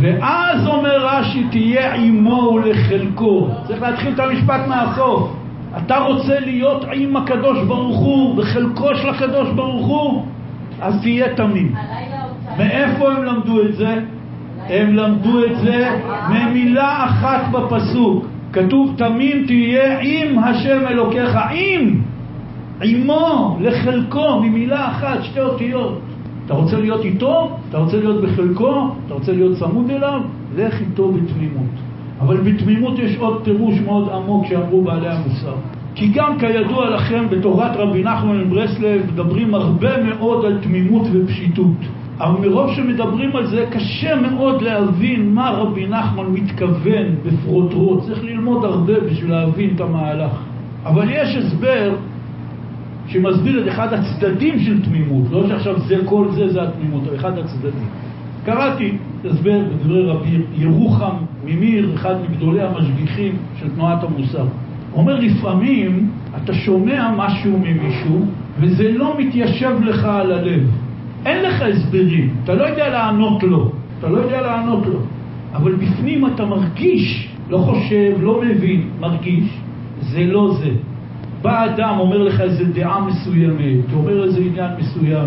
ואז אומר רשי, תהיה עמו ולחלקו. צריך להתחיל את המשפט מהסוף. אתה רוצה להיות עם הקדוש ברוך הוא וחלקו של הקדוש ברוך הוא, אז תהיה תמים. מאיפה הם למדו את זה? הם למדו את זה ממילה אחת בפסוק. כתוב תמים תהיה עם השם אלוקיך, עם, עמו, לחלקו, ממילה אחת, שתי אותיות. אתה רוצה להיות איתו, אתה רוצה להיות בחלקו, אתה רוצה להיות צמוד אליו, לך איתו בתמימות. אבל בתמימות יש עוד פירוש מאוד עמוק שאמרו בעלי המוסר. כי גם כידוע לכם בתורת רבי נחמן מברסלב מדברים הרבה מאוד על תמימות ופשיטות. אבל מרוב שמדברים על זה קשה מאוד להבין מה רבי נחמן מתכוון בפרוטרוט. צריך ללמוד הרבה בשביל להבין את המהלך. אבל יש הסבר שמסביר את אחד הצדדים של תמימות, לא שעכשיו זה כל זה זה התמימות, או אחד הצדדים. קראתי הסבר בדברי רבי ירוחם ממיר, אחד מגדולי המשגיחים של תנועת המוסר. אומר לפעמים אתה שומע משהו ממישהו וזה לא מתיישב לך על הלב, אין לך הסברים, אתה לא יודע לענות לו, אבל בפנים אתה מרגיש, לא חושב, לא מבין, מרגיש, זה לא זה. בא אדם אומר לך איזה דעה מסוימת, אתה אומר איזה עניין מסוים,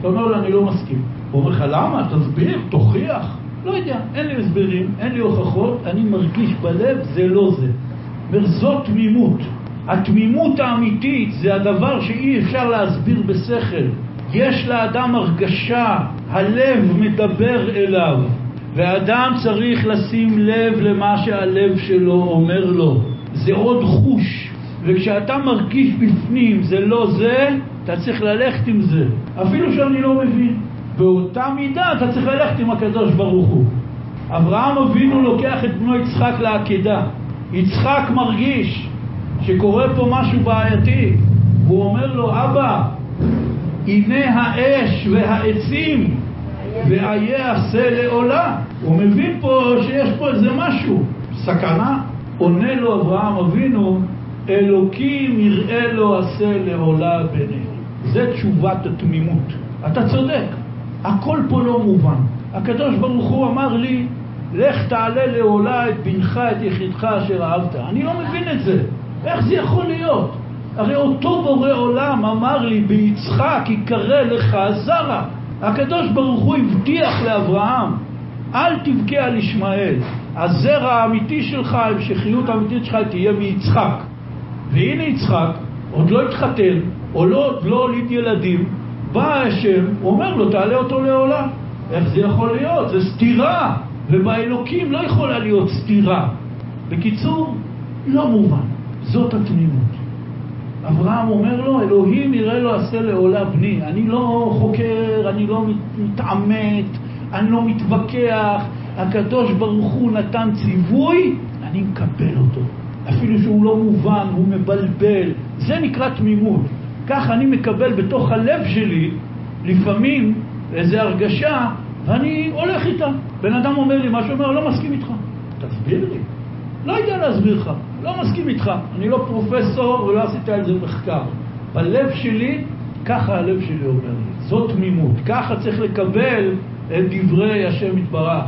אתה אומר לו אני לא מסכים, הוא אומר לך למה? תסביר, תוכיח, לא יודע, אין לי הסברים, אין לי הוכחות, אני מרגיש בלב זה לא זה. אומר זאת תמימות. התמימות האמיתית זה הדבר שאי אפשר להסביר בשכל. יש לאדם הרגשה, הלב מדבר אליו, והאדם צריך לשים לב למה שהלב שלו אומר לו, זה עוד חוש. וכשאתה מרגיש בפנים זה לא זה, אתה צריך ללכת עם זה, אפילו שאני לא מבין. באותה מידה אתה צריך ללכת עם הקדוש ברוך הוא. אברהם אבינו לוקח את בנו יצחק לעקדה. יצחק מרגיש שקורה פה משהו בעייתי, והוא אומר לו אבא, הנה האש והעצים והיה עשה לעולה. הוא מבין פה שיש פה איזה משהו, סכנה. עונה לו אברהם אבינו, אלוקים יראה לו עשה לעולה ביניהם. זה תשובת התמימות. אתה צודק, הכל פה לא מובן. הקדוש ברוך הוא אמר לי לך תעלה לעולה את בנך את יחידך אשר אהבת. אני לא מבין את זה, איך זה יכול להיות? הרי אותו בורא עולם אמר לי ביצחק יקרא לך זרע. הקדוש ברוך הוא הבטיח לאברהם אל תבכה על ישמעאל, הזרע האמיתי שלך, המשכיות האמיתית שלך תהיה מיצחק. והנה יצחק עוד לא התחתן, עוד לא הוליד ילדים, בא השם אומר לו תעלה אותו לעולה. איך זה יכול להיות? זה סתירה, ובאלוקים לא יכולה להיות סתירה. בקיצור, לא מובן, זאת התמימות. אברהם אומר לו אלוהים יראה לו עשה לעולה בני. אני לא חוקר, אני לא מתעמת, אני לא מתווכח. הקדוש ברוך הוא נתן ציווי, אני מקבל אותו אפילו שהוא לא מובן, הוא מבלבל. זה נקרא תמימות. כך אני מקבל בתוך הלב שלי לפעמים איזו הרגשה ואני הולך איתה. בן אדם אומר לי משהו, אומר לא מסכים איתך, תסביר לי, לא יודע להסביר לך, לא מסכים איתך, אני לא פרופסור ולא עשיתי על זה מחקר. בלב שלי, ככה הלב שלי אומר לי, זאת תמימות. ככה צריך לקבל את דברי השם יתברך.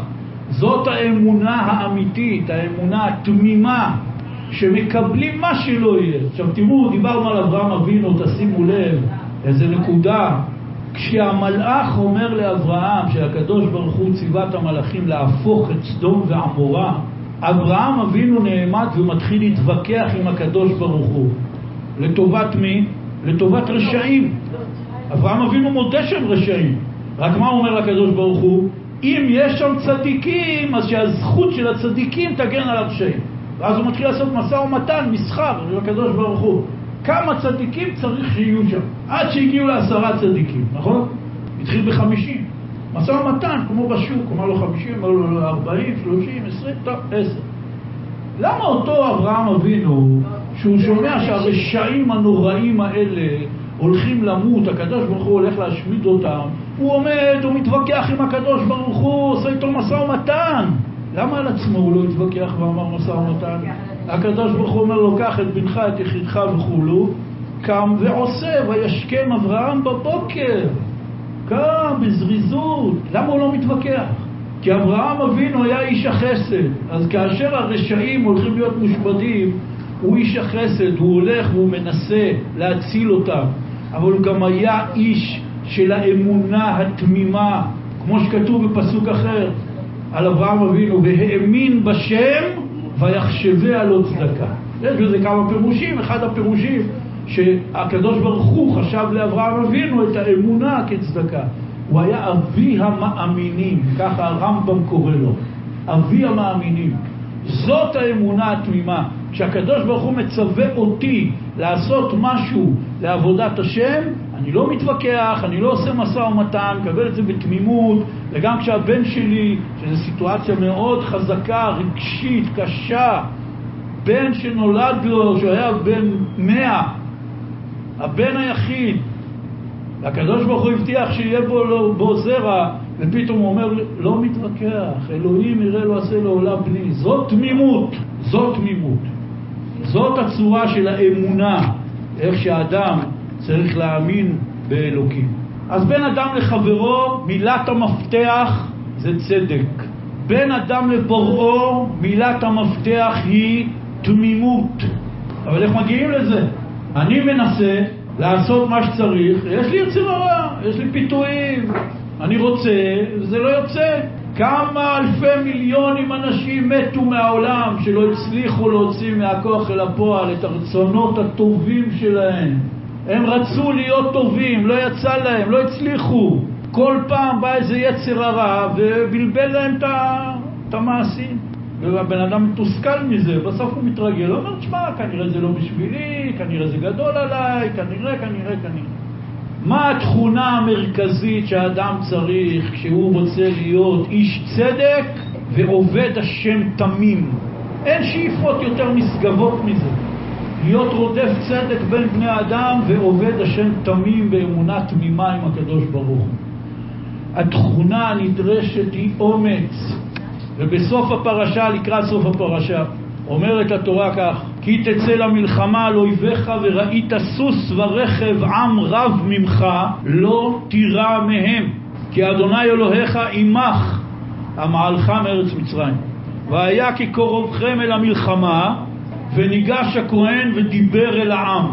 זאת האמונה האמיתית, האמונה התמימה, שמקבלים מה שלא יהיה. עכשיו תראו, דיברנו על אברהם אבינו, תשימו לב איזה נקודה. כשהמלאך אומר לאברהם שהקדוש ברוך הוא ציווה את המלאכים להפוך את סדום ועמורה, אברהם אבינו נעמד ומתחיל להתווכח עם הקדוש ברוך הוא. לטובת מי? לטובת רשעים. אברהם אבינו מודה שהם רשעים, רק מה אומר לקדוש ברוך הוא? אם יש שם צדיקים אז שהזכות של הצדיקים תגן על הרשעים. ואז הוא מתחיל לעשות משא ומתן, מסחר עם הקדוש ברוך הוא, כמה צדיקים צריך שיהיו שם. עד שהגיעו ל10 צדיקים, נכון? התחיל ב50 משא ומתן, כמו בשוק, אמר לו 50, אמר לו 40, 30, 20, טוב, 10. למה אותו אברהם אבינו, שהוא שומע שהרשעים הנוראים האלה הולכים למות, הקדוש ברוך הוא הולך להשמיד אותם, הוא עומד, הוא מתווכח עם הקדוש ברוך הוא, עושה איתו משא ומתן? למה על עצמו הוא לא התווכח ואמר משא ומתן? הקדוש ברוך הוא אומר לו קח את בנך את יחידך וכולו. קם ועושה, וישכם אברהם בבוקר, קם בזריזות. למה הוא לא מתווכח? כי אברהם אבינו היה איש החסד. אז כאשר הרשעים הולכים להיות מושפדים, הוא איש החסד, הוא הולך והוא מנסה להציל אותם. אבל הוא גם היה איש של האמונה התמימה, כמו שכתוב בפסוק אחר על אברהם אבינו, והאמין בשם ויחשביה לו צדקה. יש בזה כמה פירושים. אחד הפירושים שהקדוש ברוך הוא חשב לאברהם אבינו את האמונה כצדקה. הוא היה אבי המאמינים, ככה הרמב"ם קורא לו, אבי המאמינים. זאת האמונה התמימה. כשהקדוש ברוך הוא מצווה אותי לעשות משהו לעבודת השם, אני לא מתווכח, אני לא עושה משא ומתן, מקבל את זה בתמימות. וגם כשהבן שלי, שזו סיטואציה מאוד חזקה, רגשית, קשה, בן שנולד לו, שהיה בן 100, הבן היחיד, והקדוש ברוך הוא הבטיח שיהיה בו זרע, ופתאום הוא אומר, לא מתווכח, אלוהים יראה לו עשה לעולם בני. זאת תמימות, זאת תמימות. זאת הצורה של האמונה, איך שהאדם צריך להאמין באלוקים. אז בין אדם לחברו, מילת המפתח זה צדק. בין אדם לבוראו, מילת המפתח היא תמימות. אבל איך מגיעים לזה? אני מנסה לעשות מה שצריך, יש לי יצר הרע, יש לי פיתויים, אני רוצה, זה לא יוצא. כמה אלפי מיליונים אנשים מתו מהעולם שלא הצליחו להוציא מהכוח אל הפועל את הרצונות הטובים שלהם. הם רצו להיות טובים, לא יצא להם, לא הצליחו. כל פעם בא איזה יצר הרע ובלבל להם את המעשים. והבן אדם מתוסכל מזה, בסוף הוא מתרגל, הוא אומר, תשמע, כנראה זה לא בשבילי, כנראה זה גדול עליי, כנראה. מה התכונה המרכזית שהאדם צריך כשהוא רוצה להיות איש צדק ועובד השם תמים? אין שאיפות יותר נשגבות מזה. להיות רודף צדק בין בני האדם ועובד השם תמים באמונה תמימה עם הקדוש ברוך הוא. התכונה הנדרשת היא אומץ. ובסוף הפרשה, לקראת סוף הפרשה, אומרת התורה כך: כי תצא למלחמה על אויביך וראית סוס ורכב עם רב ממך, לא תירא מהם, כי אדוני אלוהיך עמך, המעלך מארץ מצרים. והיה כי קרובכם אל המלחמה, וניגש הכהן ודיבר אל העם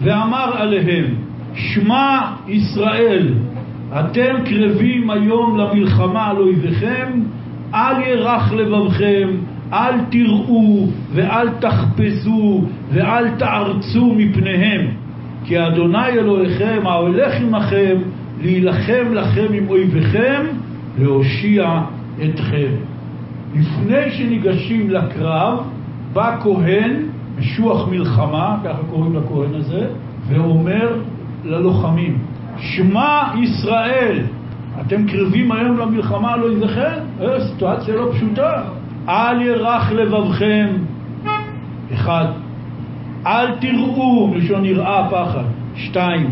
ואמר עליהם, שמע ישראל, אתם קרבים היום למלחמה על אויביכם, אל ירח לבבכם, אל תראו ואל תחפזו ואל תערצו מפניהם, כי אדוני אלוהיכם ההולך עמכם להילחם לכם עם אויביכם להושיע אתכם. לפני שניגשים לקרב בא כהן משוח מלחמה, ככה קוראים לכהן הזה, ואומר ללוחמים, שמע ישראל, אתם קרבים היום למלחמה על אויביכם? סיטואציה לא פשוטה. אל ירח לבבכם, אחד. אל תראו, לשון יראה, פחד, 2.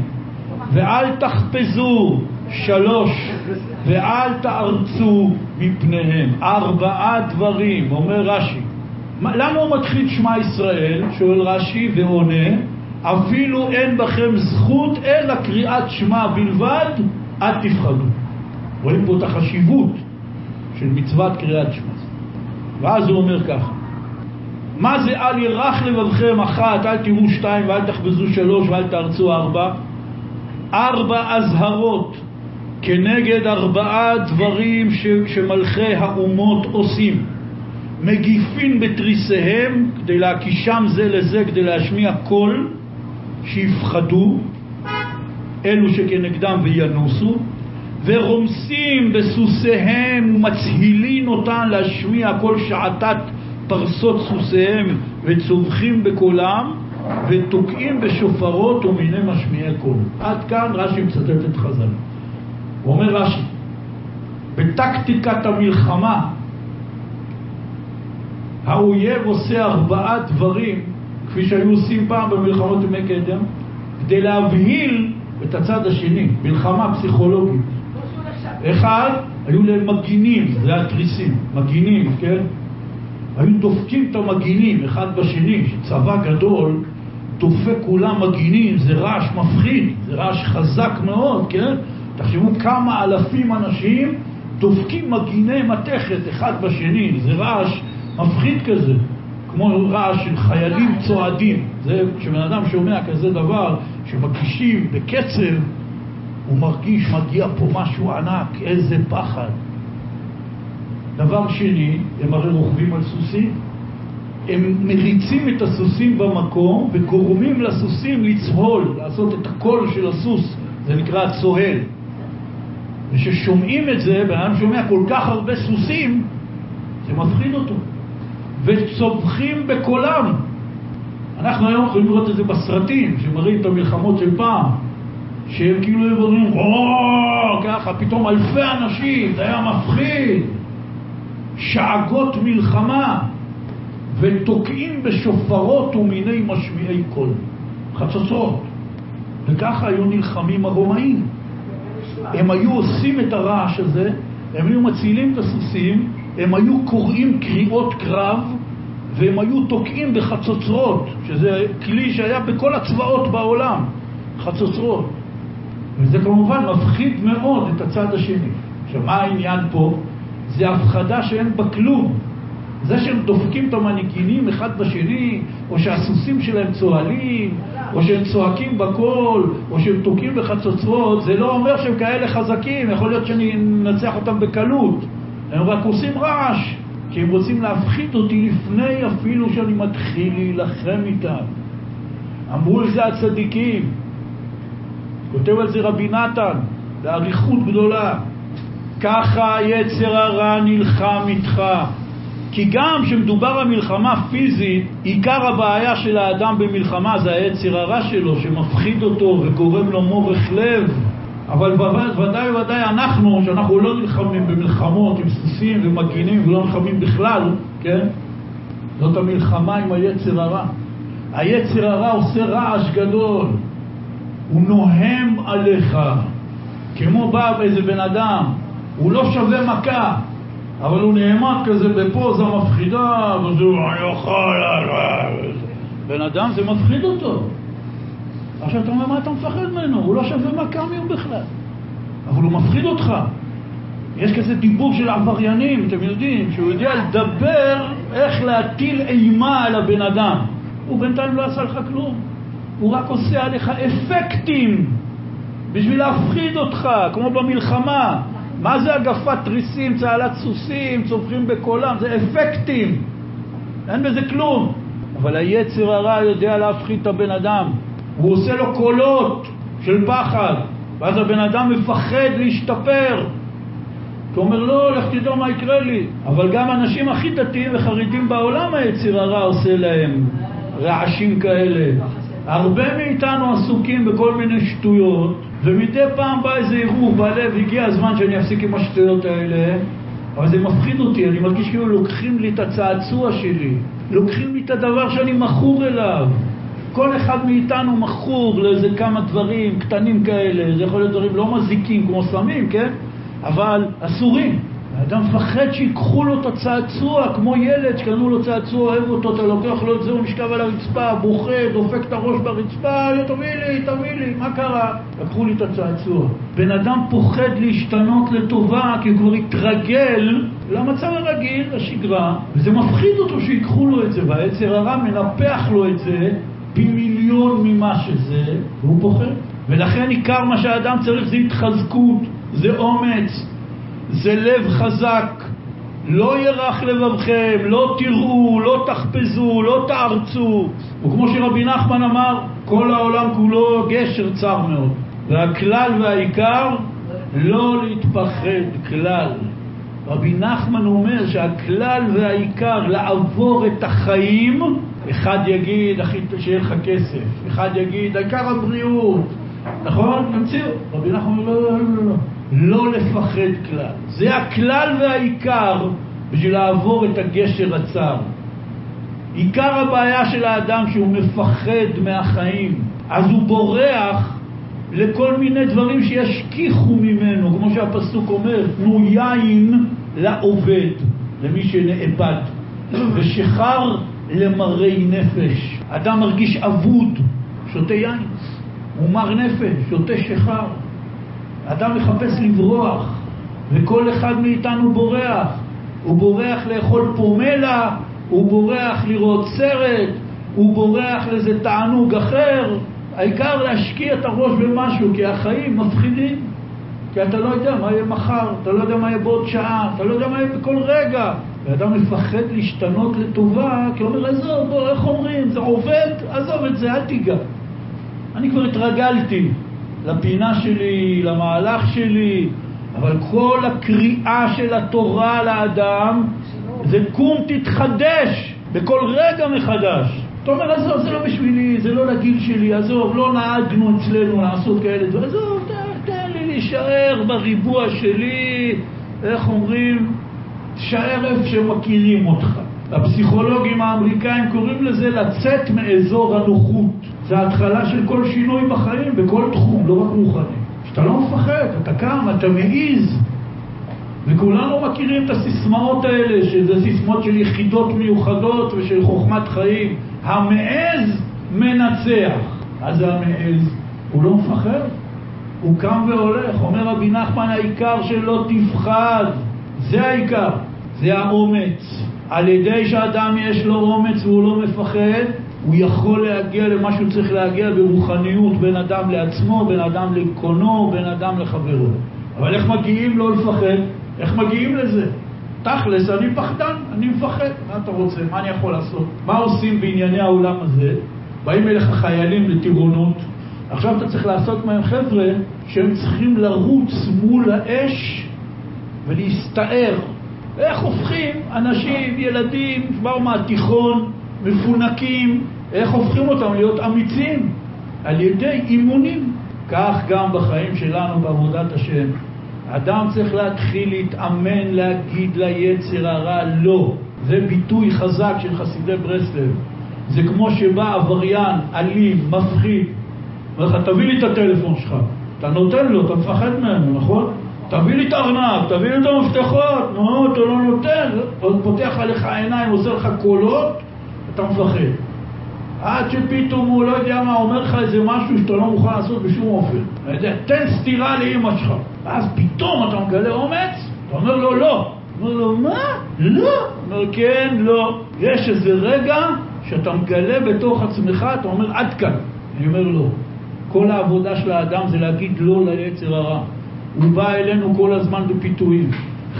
ואל תחפזו, 3. ואל תערצו מפניהם, 4 דברים. אומר רשי, למה הוא מתחיל שמע ישראל? שואל רשי ועונה, אפילו אין בכם זכות אלא קריאת שמע בלבד, אל תפחדו. רואים פה את החשיבות של מצוות קריאת שמע. ואז הוא אומר ככה, מה זה אל ירח לבבכם? 1, אל תראו, 2, ואל תחבזו, 3, ואל תערצו, 4. 4 אזהרות כנגד 4 דברים שמלכי האומות עושים. מגיפים בתריסיהם כדי להקישם זה לזה, כדי להשמיע קול שיפחדו אלו שכנגדם וינוסו, ורומסים בסוסיהם ומצהילים אותן להשמיע כל שעתת פרסות סוסיהם, וצובחים בקולם ותוקעים בשופרות ומיני משמיעי קול. עד כאן רש"י מצטט את חז"ל. הוא אומר רש"י, בטקטיקת המלחמה האויב עושה 4 דברים כפי שהיו עושים פעם במלחמות ימי קדם, כדי להבהיל את הצד השני. מלחמה פסיכולוגית. 1, היו להם מגינים, זה התריסים, מגינים, כן? היו דופקים את המגינים אחד בשני, שצבא גדול דופק כולם מגינים, זה רעש מפחיד, זה רעש חזק מאוד, כן? תחשבו כמה אלפים אנשים דופקים מגיני מתכת אחד בשני, זה רעש מפחיד כזה, כמו רעש של חיילים צועדים. זה כשבן אדם שומע כזה דבר, שמגישים בקצב, הוא מרגיש מגיע פה משהו ענק, איזה פחד. דבר שני, הם הרי רוכבים על סוסים, הם מריצים את הסוסים במקום וגורמים לסוסים לצהול, לעשות את הקול של הסוס, זה נקרא צוהל. וששומעים את זה, ואני שומע כל כך הרבה סוסים, זה מפחיד אותו. וצובחים בקולם. אנחנו היום יכולים לראות את זה בסרטים, שמראים את המלחמות של פעם, שהם כאילו יבורים, ככה, פתאום אלפי אנשים, זה היה מפחיד. שעגות מלחמה, ותוקעים בשופרות ומיני משמיעי קול, חצוצות. וככה היו נלחמים הרומאים. הם היו עושים את הרעש הזה, הם היו מצילים את הסוסים, הם היו קוראים קריאות קרב, והם היו תוקעים בחצוצרות, שזה כלי שהיה בכל הצבאות בעולם, חצוצרות. וזה כמובן מפחיד מאוד את הצד השני. עכשיו, מה העניין פה? זה הפחדה שאין בה כלום. זה שהם דופקים את המנגינים אחד בשני, או שהסוסים שלהם צועלים, או שהם צועקים בכל, או שהם תוקעים בחצוצרות, זה לא אומר שהם כאלה חזקים, יכול להיות שאני נצח אותם בקלות. הם רק עושים רעש, כי הם רוצים להפחית אותי לפני אפילו שאני מתחיל להילחם איתם. אמרו על זה הצדיקים, כותב על זה רבי נתן, בעריכות גדולה, ככה יצר הרע נלחם איתך. כי גם שמדובר במלחמה פיזית, עיקר הבעיה של האדם במלחמה זה היצר הרע שלו, שמפחיד אותו וגורם לו מורך לב. אבל ודאי אנחנו, שאנחנו לא נלחמים במלחמות עם סוסים ומגינים ולא נלחמים בכלל, כן? זאת המלחמה עם היצר הרע. היצר הרע עושה רעש גדול, הוא נוהם עליך. כמו בא איזה בן אדם, הוא לא שווה מכה, אבל הוא נעמד כזה בפוזה מפחידה, וזה בן אדם, זה מפחיד אותו. עכשיו אתה אומר, מה אתה מפחד ממנו? הוא לא שווה מכה מיום בכלל, אבל הוא מפחיד אותך. יש כזה דיבור של עבריינים, אתם יודעים, שהוא יודע לדבר איך להטיל אימה על הבן אדם. הוא בינתיים לא עשה לך כלום, הוא רק עושה עליך אפקטים בשביל להפחיד אותך, כמו במלחמה. מה זה הגפת תריסים, צהלת סוסים, צופחים בקולם? זה אפקטים, אין בזה כלום. אבל היצר הרע יודע להפחיד את הבן אדם, הוא עושה לו קולות של פחד, ואז הבן אדם מפחד להשתפר. אתה אומר, לא, לך תדע מה יקרה לי. אבל גם אנשים הכי דתיים וחרדים בעולם, היצר הרע עושה להם רעשים כאלה. הרבה מאיתנו עסוקים בכל מיני שטויות, ומדי פעם בא איזה עירוב בלב, הגיע הזמן שאני אפסיק עם השטויות האלה, אבל זה מפחיד אותי, אני מרגיש כאילו לוקחים לי את הצעצוע שלי, לוקחים לי את הדבר שאני מכור אליו. כל אחד מאיתנו מכור לאיזה כמה דברים קטנים כאלה, זה יכול להיות דברים לא מזיקים כמו סמים, כן? אבל אסורים. האדם מפחד שיקחו לו את הצעצוע, כמו ילד שקנו לו צעצוע, אוהב אותו, אתה לוקח לו את זה, הוא משכב על הרצפה, בוכה, דופק את הראש ברצפה, תביא לי, מה קרה? לקחו לי את הצעצוע. בן אדם פוחד להשתנות לטובה, כי הוא כבר התרגל למצב הרגיל, לשגרה, וזה מפחיד אותו שיקחו לו את זה, והיצר הרע מנפח לו את זה, פי מיליון ממה שזה, והוא פוחד. ולכן עיקר מה שהאדם צריך זה התחזקות, זה אומץ, זה לב חזק. לא ירח לבבכם, לא תראו, לא תחפזו, לא תארצו. וכמו שרבי נחמן אמר, כל העולם כולו גשר צר מאוד, והכלל והעיקר לא להתפחד כלל. רבי נחמן אומר שהכלל והעיקר לעבור את החיים. אחד יגיד שיהיה לך כסף, אחד יגיד העיקר הבריאות, נכון? תמציאו. רבי נחמן אומר לא. לא לפחד כלל, זה הכלל והעיקר בשביל לעבור את הגשר הצר. עיקר הבעיה של האדם שהוא מפחד מהחיים, אז הוא בורח לכל מיני דברים שישכיחו ממנו, כמו שהפסוק אומר, תנו יין לעובד, למי שנאבד, ושחר למרי נפש. אדם מרגיש אבוד, שותה יין, הוא מר נפש, שותה שחר. אדם מחפש לברוח, וכל אחד מאיתנו בורח. הוא בורח לאכול פומלה, הוא בורח לראות סרט, הוא בורח לזה תענוג אחר. העיקר להשקיע את הראש במשהו, כי החיים מפחידים. כי אתה לא יודע מה יהיה מחר, אתה לא יודע מה יהיה בעוד שעה, אתה לא יודע מה יהיה בכל רגע. ואדם מפחד להשתנות לטובה, כי אומר, עזוב, בוא, איך אומרים, זה עובד, עזוב את זה, אל תיגע. אני כבר התרגלתי לפינה שלי, למהלך שלי, אבל כל הקריאה של התורה לאדם, זה קום תתחדש, בכל רגע מחדש. אתה אומר, עזוב, זה לא בשבילי, זה לא לגיל שלי, עזוב, לא נהגנו אצלנו לעשות כאלה דברים, עזוב, תן לי להישאר בריבוע שלי, איך אומרים, תישאר איפה שמכירים אותך. הפסיכולוגים האמריקאים קוראים לזה לצאת מאזור הנוחות. זה ההתחלה של כל שינוי בחיים, בכל תחום, לא רק רוחני. שאתה לא מפחד, אתה קם, אתה מעיז. וכולנו מכירים את הסיסמאות האלה, שזה סיסמאות של יחידות מיוחדות ושל חוכמת חיים. המעז מנצח. אז המעז, הוא לא מפחד. הוא קם והולך. אומר רבי נחמן, העיקר שלא תפחד. זה העיקר. זה האומץ. על ידי שאדם יש לו אומץ והוא לא מפחד, הוא יכול להגיע למה שהוא צריך להגיע ברוחניות, בין אדם לעצמו, בין אדם לקונו, בין אדם לחברו. אבל איך מגיעים לא לפחד? איך מגיעים לזה? תכלס, אני פחדן, אני מפחד. מה אתה רוצה? מה אני יכול לעשות? מה עושים בענייני העולם הזה? באים אליך חיילים לטירונות. עכשיו אתה צריך לעשות מהם חבר'ה שהם צריכים לרוץ מול האש ולהסתער. איך הופכים אנשים, ילדים, שבאו מהתיכון, מפונקים, איך הופכים אותם להיות אמיצים? על ידי אימונים. כך גם בחיים שלנו בעבודת השם. אדם צריך להתחיל להתאמן, להגיד ליצר הרע לא. זה ביטוי חזק של חסידי ברסלב. זה כמו שבא עבריין, אלים, מפחיד. אומר לך, תביא לי את הטלפון שלך. אתה נותן לו, אתה מפחד ממנו, נכון? תביא לי את הארנק, תביא לי את המפתחות, נו, אתה לא נותן. הוא פותח עליך עיניים, עושה לך קולות, אתה מפחד. עד שפתאום הוא לא יודע מה, אומר לך איזה משהו שאתה לא מוכן לעשות בשום אופן. אני יודע, תן סתירה לאמא שלך. ואז פתאום אתה מגלה אומץ, אתה אומר לו לא. אומר לו מה? לא. אומר כן, לא. יש איזה רגע שאתה מגלה בתוך עצמך, אתה אומר עד כאן. אני אומר לא. כל העבודה של האדם זה להגיד לא ליצר הרע. הוא בא אלינו כל הזמן בפיתויים.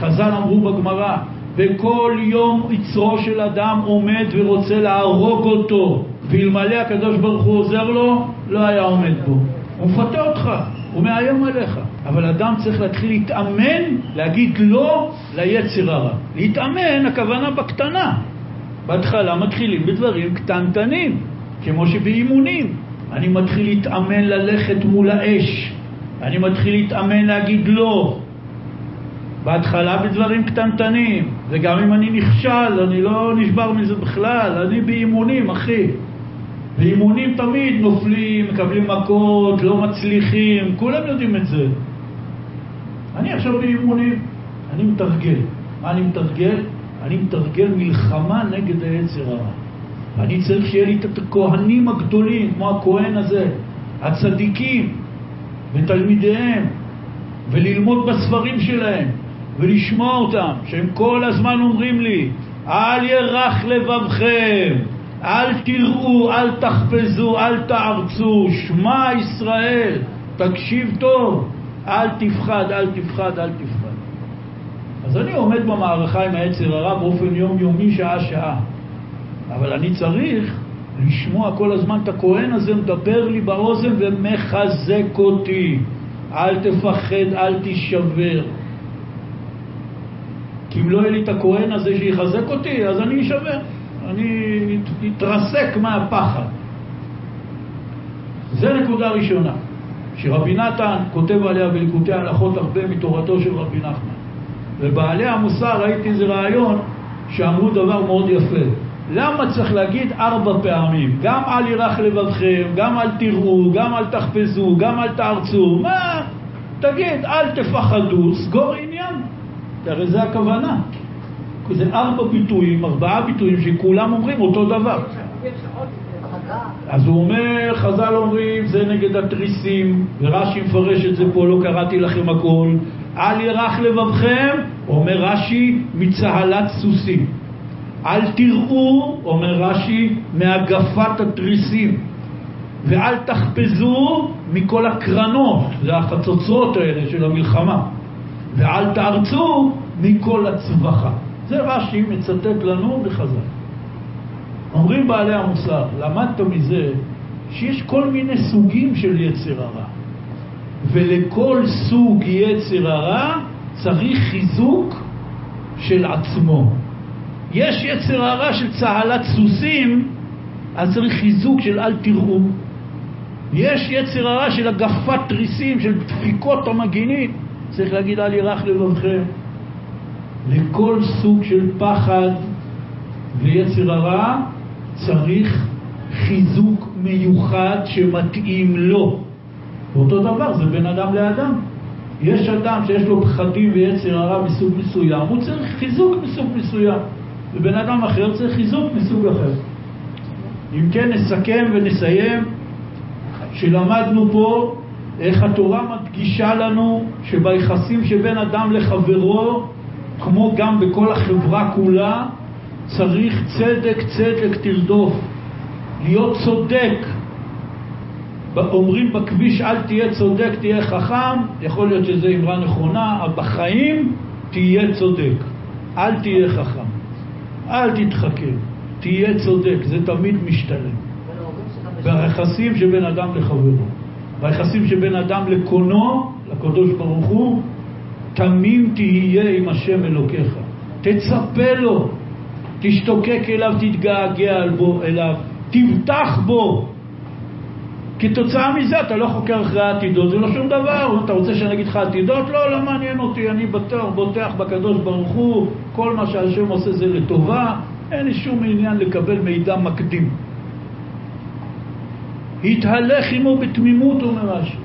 חז"ל אמרו בגמרא, וכל יום יצרו של אדם עומד ורוצה להרוג אותו. ואלמלא הקדוש ברוך הוא עוזר לו, לא היה עומד בו. הוא מפתה אותך, הוא מאיים עליך. אבל אדם צריך להתחיל להתאמן, להגיד לא ליצר הרע. להתאמן, הכוונה בקטנה. בהתחלה מתחילים בדברים קטנטנים, כמו שבאימונים. אני מתחיל להתאמן ללכת מול האש. אני מתחיל להתאמן להגיד לא. בהתחלה בדברים קטנטנים, וגם אם אני נכשל, אני לא נשבר מזה בכלל, אני באימונים, אחי. באימונים תמיד נופלים, מקבלים מכות, לא מצליחים, כולם יודעים את זה. אני עכשיו באימונים, אני מתרגל. מה אני מתרגל? אני מתרגל מלחמה נגד היצר הרע. אני צריך שיהיה לי את הכהנים הגדולים, כמו הכהן הזה, הצדיקים ותלמידיהם, וללמוד בספרים שלהם, ולשמוע אותם, שהם כל הזמן אומרים לי, אל ירח לבבכם, אל תראו, אל תחפזו, אל תערצו, שמע ישראל, תקשיב טוב, אל תפחד, אל תפחד, אל תפחד. אז אני עומד במערכה עם היצר הרע באופן יומיומי, שעה-שעה, אבל אני צריך לשמוע כל הזמן את הכהן הזה, מדבר לי באוזן ומחזק אותי. אל תפחד, אל תשבר. כי אם לא יהיה לי את הכהן הזה שיחזק אותי, אז אני אשבר. אני אתרסק מהפחד. זה נקודה ראשונה, שרבי נתן כותב עליה בליקוטי הלכות הרבה מתורתו של רבי נחמן. ובעלי המוסר ראיתי איזה רעיון שאמרו דבר מאוד יפה. למה צריך להגיד 4 פעמים? גם אל ירח לבבכם, גם אל תראו, גם אל תחפזו, גם אל תערצו. מה? תגיד, אל תפחדו, סגור עניין. הרי זה הכוונה. זה 4 ביטויים, 4 ביטויים שכולם אומרים אותו דבר. אז הוא אומר, חז"ל אומרים, זה נגד התריסים, ורשי מפרש את זה פה, לא קראתי לכם הכל. אל ירח לבבכם, אומר רשי, מצהלת סוסים. אל תראו, אומר רשי, מהגפת התריסים. ואל תחפזו מכל הקרנות, זה החצוצרות האלה של המלחמה. ואל תארצו מכל הצבחה. זה רש"י מצטט לנו בחז"ל. אומרים בעלי המוסר, למדת מזה שיש כל מיני סוגים של יצר הרע. ולכל סוג יצר הרע צריך חיזוק של עצמו. יש יצר הרע של צהלת סוסים, אז צריך חיזוק של אל תראו. יש יצר הרע של הגפת תריסים, של דפיקות המגינית, צריך להגיד אל ירח לבבכם. לכל סוג של פחד ויצר הרע צריך חיזוק מיוחד שמתאים לו. ואותו דבר זה בין אדם לאדם. יש אדם שיש לו פחדים ויצר הרע מסוג מסוים, הוא צריך חיזוק מסוג מסוים, ובן אדם אחר צריך חיזוק מסוג אחר. אם כן, נסכם ונסיים שלמדנו פה איך התורה מדגישה לנו שביחסים שבין אדם לחברו, כמו גם בכל החברה כולה, צריך צדק, צדק תרדוף, להיות צודק. אומרים בכביש אל תהיה צודק, תהיה חכם, יכול להיות שזה אמרה נכונה, אבל בחיים תהיה צודק, אל תהיה חכם, אל תתחכם, תהיה צודק, זה תמיד משתלם. ביחסים שבין אדם לחברו, ביחסים שבין אדם לקונו, לקדוש ברוך הוא, תמים תהיה עם השם אלוקיך, תצפה לו, תשתוקק אליו, תתגעגע אליו, תבטח בו. כתוצאה מזה אתה לא חוקר אחרי העתידות, זה לא שום דבר. אתה רוצה שאני אגיד לך עתידות? לא, לא מעניין אותי, אני בוטח בקדוש ברוך הוא, כל מה שהשם עושה זה לטובה, אין לי שום עניין לקבל מידע מקדים. התהלך עמו בתמימות, אומר רש"י,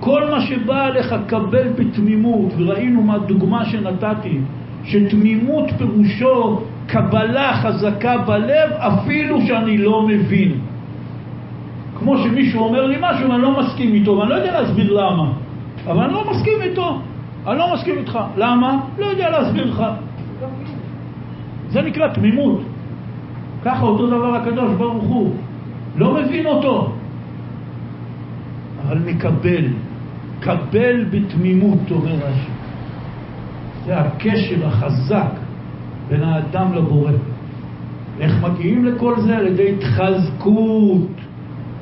כל מה שבא עליך קבל בתמימות. וראינו מה הדוגמה שנתתי, שתמימות פירושו קבלה חזקה בלב, אפילו שאני לא מבין. כמו שמישהו אומר לי משהו ואני לא מסכים איתו, ואני לא יודע להסביר למה, אבל אני לא מסכים איתו, אני לא מסכים איתך, למה? לא יודע להסביר לך. זה נקרא תמימות. ככה אותו דבר הקדוש ברוך הוא, לא מבין אותו, אבל מקבל, קבל בתמימות, אומר רש"י. זה הקשר החזק בין האדם לבורא. איך מגיעים לכל זה? על ידי התחזקות,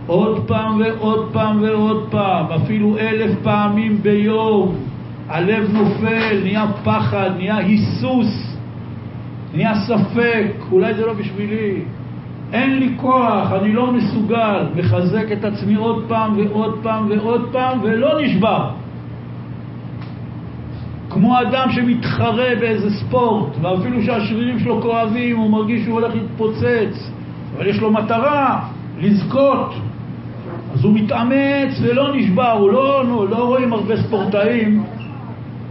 עוד פעם ועוד פעם ועוד פעם, אפילו 1000 פעמים ביום. הלב נופל, נהיה פחד, נהיה היסוס, נהיה ספק, אולי זה לא בשבילי, אין לי כוח, אני לא מסוגל. מחזק את עצמי עוד פעם ועוד פעם ועוד פעם, ולא נשבר. כמו אדם שמתחרה באיזה ספורט, ואפילו שהשרירים שלו כואבים, הוא מרגיש שהוא הולך להתפוצץ, אבל יש לו מטרה, לזכות, אז הוא מתאמץ ולא נשבר. הוא לא רואים הרבה ספורטאים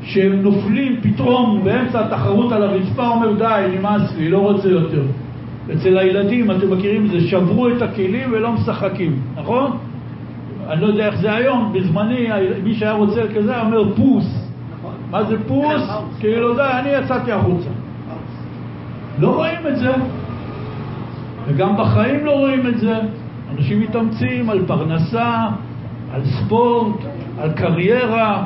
שהם נופלים פתאום באמצע התחרות על הרצפה, אומר די, נמאס לי, לא רוצה יותר. אצל הילדים, אתם מכירים זה, שברו את הכלים ולא משחקים, נכון? אני לא יודע איך זה היום, בזמני מי שהיה רוצה כזה אומר פוס. מה זה פוס? כאילו די, אני יצאתי החוצה. לא רואים את זה, וגם בחיים לא רואים את זה. אנשים מתאמצים על פרנסה, על ספורט, על קריירה,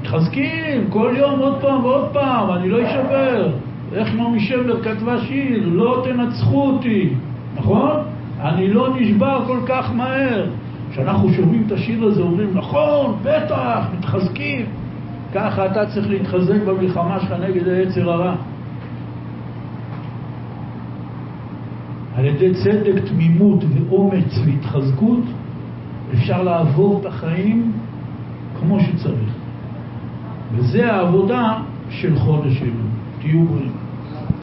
מתחזקים כל יום עוד פעם ועוד פעם, אני לא אשבר. איך נעמי שמר כתבה שיר, לא תנצחו אותי, נכון? אני לא נשבר כל כך מהר. כשאנחנו שומעים את השיר הזה אומרים, נכון, בטח, מתחזקים. ככה אתה צריך להתחזק במלחמה שלך נגד היצר הרע, על ידי צדק, תמימות ואומץ והתחזקות. אפשר לעבור את החיים כמו שצריך, וזה העבודה של חודש אלול. תהיו בריאים.